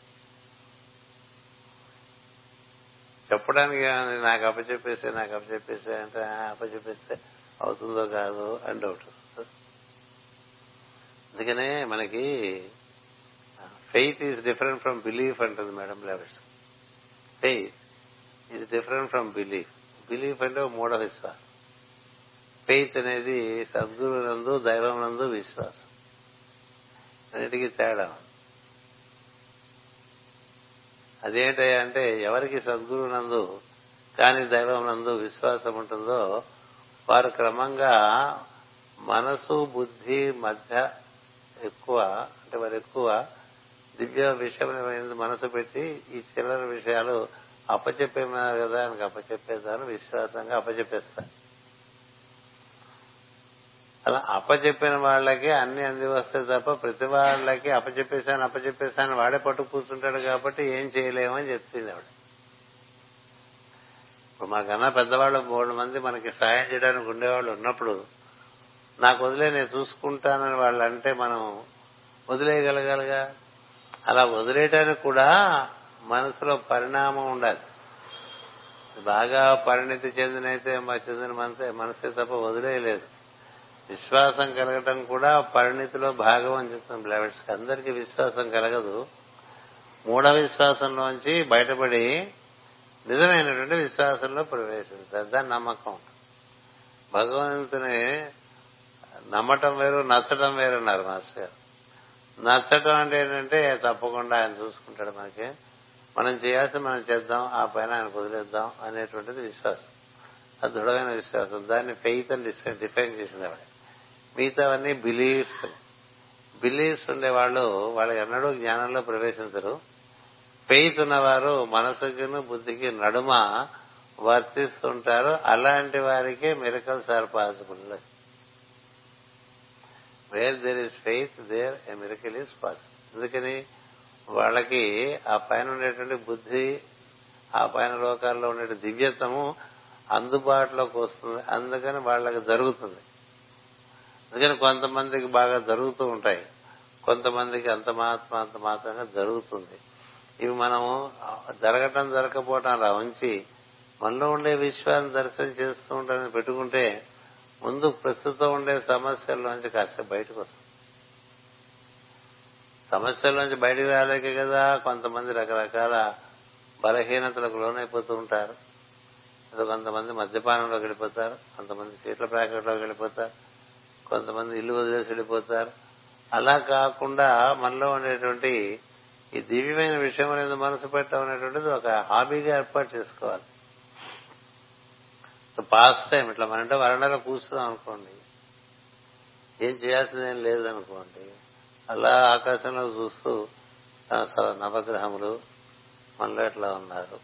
చెప్పడానికి, నాకు అప్పచెప్పేసే అంటే అప్పచెప్పేస్తే అవుతుందో కాదు అని డౌట్ వస్తుంది. అందుకనే మనకి faith is different from belief అంటుంది madam levels. Faith is different from belief. Belief అంటే మూఢ విశ్వాసం, ఫెయిత్ అనేది సద్గురునందు దైవం నందు విశ్వాసం. అన్నిటికీ తేడా అదేంటంటే, ఎవరికి సద్గురునందు కానీ దైవం నందు విశ్వాసం ఉంటుందో వారు క్రమంగా మనసు బుద్ధి మధ్య ఎక్కువ దివ్య విషయం మనసు పెట్టి ఈ చిల్లర విషయాలు అప్పచెప్పేమన్నారు కదా, ఆయనకు అప్పచెప్పేదాన్ని విశ్వాసంగా అప్పచెప్పేస్తాను. అలా అప్పచెప్పిన వాళ్ళకి అన్ని అంది వస్తాయి తప్ప ప్రతి వాళ్ళకి అప్పచెప్పేసాను వాడే పట్టు కూర్చుంటాడు కాబట్టి ఏం చేయలేమని చెప్తుంది ఆవిడ. ఇప్పుడు మనకన్నా పెద్దవాళ్ళు 3 మంది మనకి సాయం చేయడానికి ఉండేవాళ్ళు ఉన్నప్పుడు, నాకు వదిలే నేను చూసుకుంటానని వాళ్ళు అంటే మనం వదిలేయగలగాలిగా. అలా వదిలేయటానికి కూడా మనసులో పరిణామం ఉండాలి. బాగా పరిణితి చెందినైతే మనసే తప్ప వదిలేయలేదు. విశ్వాసం కలగటం కూడా పరిణితిలో భాగం అని చెప్తాం బ్లావెట్స్కి. అందరికీ విశ్వాసం కలగదు. మూఢ విశ్వాసంలోంచి బయటపడి నిజమైనటువంటి విశ్వాసంలో ప్రవేశించారు, దాని నమ్మకం. భగవంతుని నమ్మటం వేరు, నచ్చటం వేరు అన్నారు మాస్టర్ గారు. నచ్చటం అంటే ఏంటంటే తప్పకుండా ఆయన చూసుకుంటాడు, మనకి మనం చేయాల్సి మనం చేద్దాం, ఆ పైన ఆయన వదిలేద్దాం అనేటువంటిది విశ్వాసం. అది దృఢమైన విశ్వాసం. దాన్ని ఫెయిత్ అని డిఫైన్ చేసింది ఆవిడ. మిగతావన్నీ బిలీఫ్స్. బిలీఫ్స్ ఉండేవాళ్ళు వాళ్ళకి ఎన్నడూ జ్ఞానంలో ప్రవేశించరు. ఫెయిత్ ఉన్నవారు మనసుకిను బుద్ధికి నడుమ వర్తిస్తుంటారు. అలాంటి వారికే miracles are possible. Where there is faith there a miracle is possible. అందుకని వాళ్ళకి ఆ పైన ఉండేటువంటి బుద్ధి, ఆ పైన లోకాల్లో ఉండే దివ్యత్వము అందుబాటులోకి వస్తుంది. అందుకని వాళ్ళకి జరుగుతుంది. అందుకని కొంతమందికి బాగా జరుగుతూ ఉంటాయి, కొంతమందికి అంత మాత్రంగా జరుగుతుంది. ఇవి మనం జరగటం జరగకపోవటం అలా ఉంచి మనలో ఉండే విశ్వాన్ని దర్శనం చేస్తూ ఉంటామని పెట్టుకుంటే ముందు ప్రస్తుతం ఉండే సమస్యల్లోంచి కాస్త బయటకు వస్తుంది. సమస్యల్లోంచి బయటకు రాలేకే కదా కొంతమంది రకరకాల బలహీనతలకు లోనైపోతూ ఉంటారు. కొంతమంది మద్యపానంలోకి వెళ్ళిపోతారు, కొంతమంది సీట్ల ప్యాకెట్లోకి వెళ్ళిపోతారు, కొంతమంది ఇల్లు వదిలేసి వెళ్ళిపోతారు. అలా కాకుండా మనలో ఉండేటువంటి ఈ దివ్యమైన విషయం అనేది మనసు పెట్టడం అనేటువంటిది ఒక హాబీగా ఏర్పాటు చేసుకోవాలి. పాస్ టైం ఇట్లా మనంటే వరండాలో కూర్చున్నాం అనుకోండి, ఏం చేయాల్సిందేం లేదనుకోండి, అలా ఆకాశంలో చూస్తూ నవగ్రహములు మనలో ఎట్లా ఉన్నారు,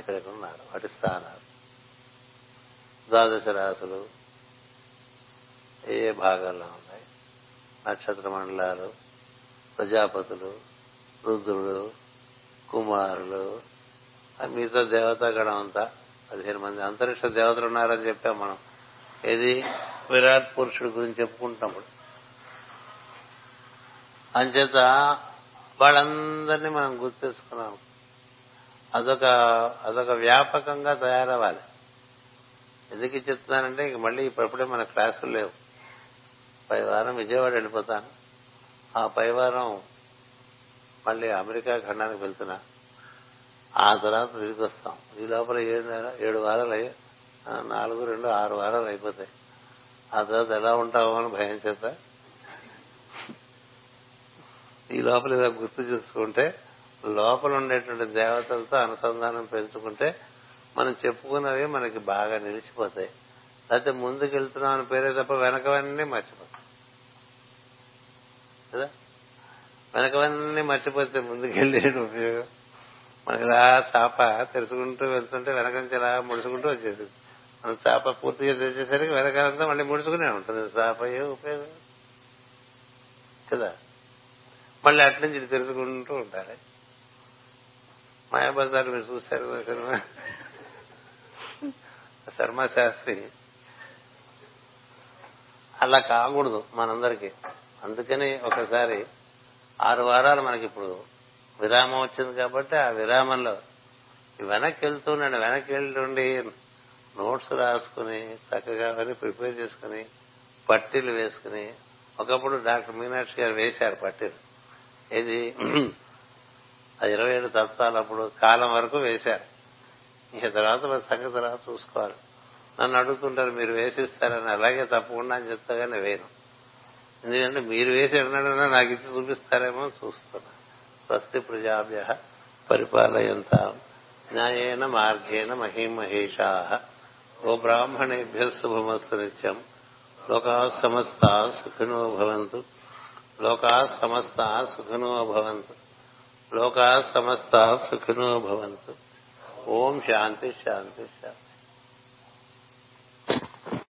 ఎక్కడెక్కడ ఉన్నారు, వాటి స్థానాలు, 12 రాసులు ఏ ఏ భాగాల్లో ఉన్నాయి, నక్షత్ర మండలాలు, ప్రజాపతులు, రుద్రుడు, కుమారులు, మిగతా దేవతాగణం అంతా 15 మంది అంతరిక్ష దేవతలు ఉన్నారని చెప్పాం మనం. ఇది విరాట్ పురుషుడి గురించి చెప్పుకుంటున్నప్పుడు. అంచేత వాళ్ళందరినీ మనం గుర్తు చేసుకున్నాం. అదొక వ్యాపకంగా తయారవ్వాలి. ఎందుకు చెప్తున్నానంటే ఇంక మళ్ళీ ఇప్పుడే మన క్లాసులు లేవు. పై వారం విజయవాడ వెళ్ళిపోతాను, ఆ పై వారం మళ్ళీ అమెరికా ఖండానికి వెళ్తున్నా, ఆ తర్వాత తిరిగి వస్తాం. ఈ లోపల 7 వారాలు 4, 2, 6 వారాలు అయిపోతాయి. ఆ తర్వాత ఎలా ఉంటామో అని భయం చేత ఈ లోపల ఇలా గుర్తు చేసుకుంటే లోపల ఉండేటువంటి దేవతలతో అనుసంధానం పెంచుకుంటే మనం చెప్పుకున్నవి మనకి బాగా నిలిచిపోతాయి. లేకపోతే ముందుకు వెళ్తున్నాం అని పేరే తప్ప వెనకవన్నీ మర్చిపోతాయి కదా. వెనకవన్నీ మర్చిపోతే ముందుకెళ్ళే ఉపయోగం మనకి. ఇలా చాప తెరుచుకుంటూ వెళ్తుంటే వెనక నుంచి ఇలా ముడుచుకుంటూ వచ్చేసింది. మనం చాప పూర్తిగా తెచ్చేసరికి వెనకాలంతా మళ్ళీ ముడుచుకునే ఉంటుంది. చాప ఏ ఉపయోగం కదా. మళ్ళీ అటు నుంచి ఇటు తెరుచుకుంటూ ఉంటారు. మాయాబజార్ మీరు చూశారు సినిమా, శర్మ శాస్త్రి. అలా కాకూడదు మనందరికీ. అందుకని ఒకసారి 6 వారాలు మనకి ఇప్పుడు విరామం వచ్చింది కాబట్టి ఆ విరామంలో వెనక్కి వెళ్తున్నాడు. వెనక్కి వెళ్ళి నోట్స్ రాసుకుని చక్కగా అవన్నీ ప్రిపేర్ చేసుకుని పట్టీలు వేసుకుని. ఒకప్పుడు డాక్టర్ మీనాక్షి గారు వేశారు పట్టీలు. ఇది 27 తత్వాలు అప్పుడు కాలం వరకు వేశారు. ఇక తర్వాత సంగతి తర్వాత చూసుకోవాలి. నన్ను అడుగుతుంటారు మీరు వేసిస్తారని. అలాగే తప్పకుండా అని చెప్తాగా నేను వేయను. ఎందుకంటే మీరు వేసి ఎన్నడన్నా నాకు ఇచ్చి చూపిస్తారేమో చూస్తున్నా. స్వస్తి ప్రజాభ్య పరిపాలయంత న్యాయేన మార్గేణ మహీమహేషా గోబ్రాహ్మణేభ్య శుభమస్తు నిత్యం. లోకా సమస్తా సుఖినో భవంతు. లోకా సమస్తా సుఖినో భవంతు. లోకా సమస్తా సుఖినో భవంతు. ఓం శాంతి శాంతి శాంతి.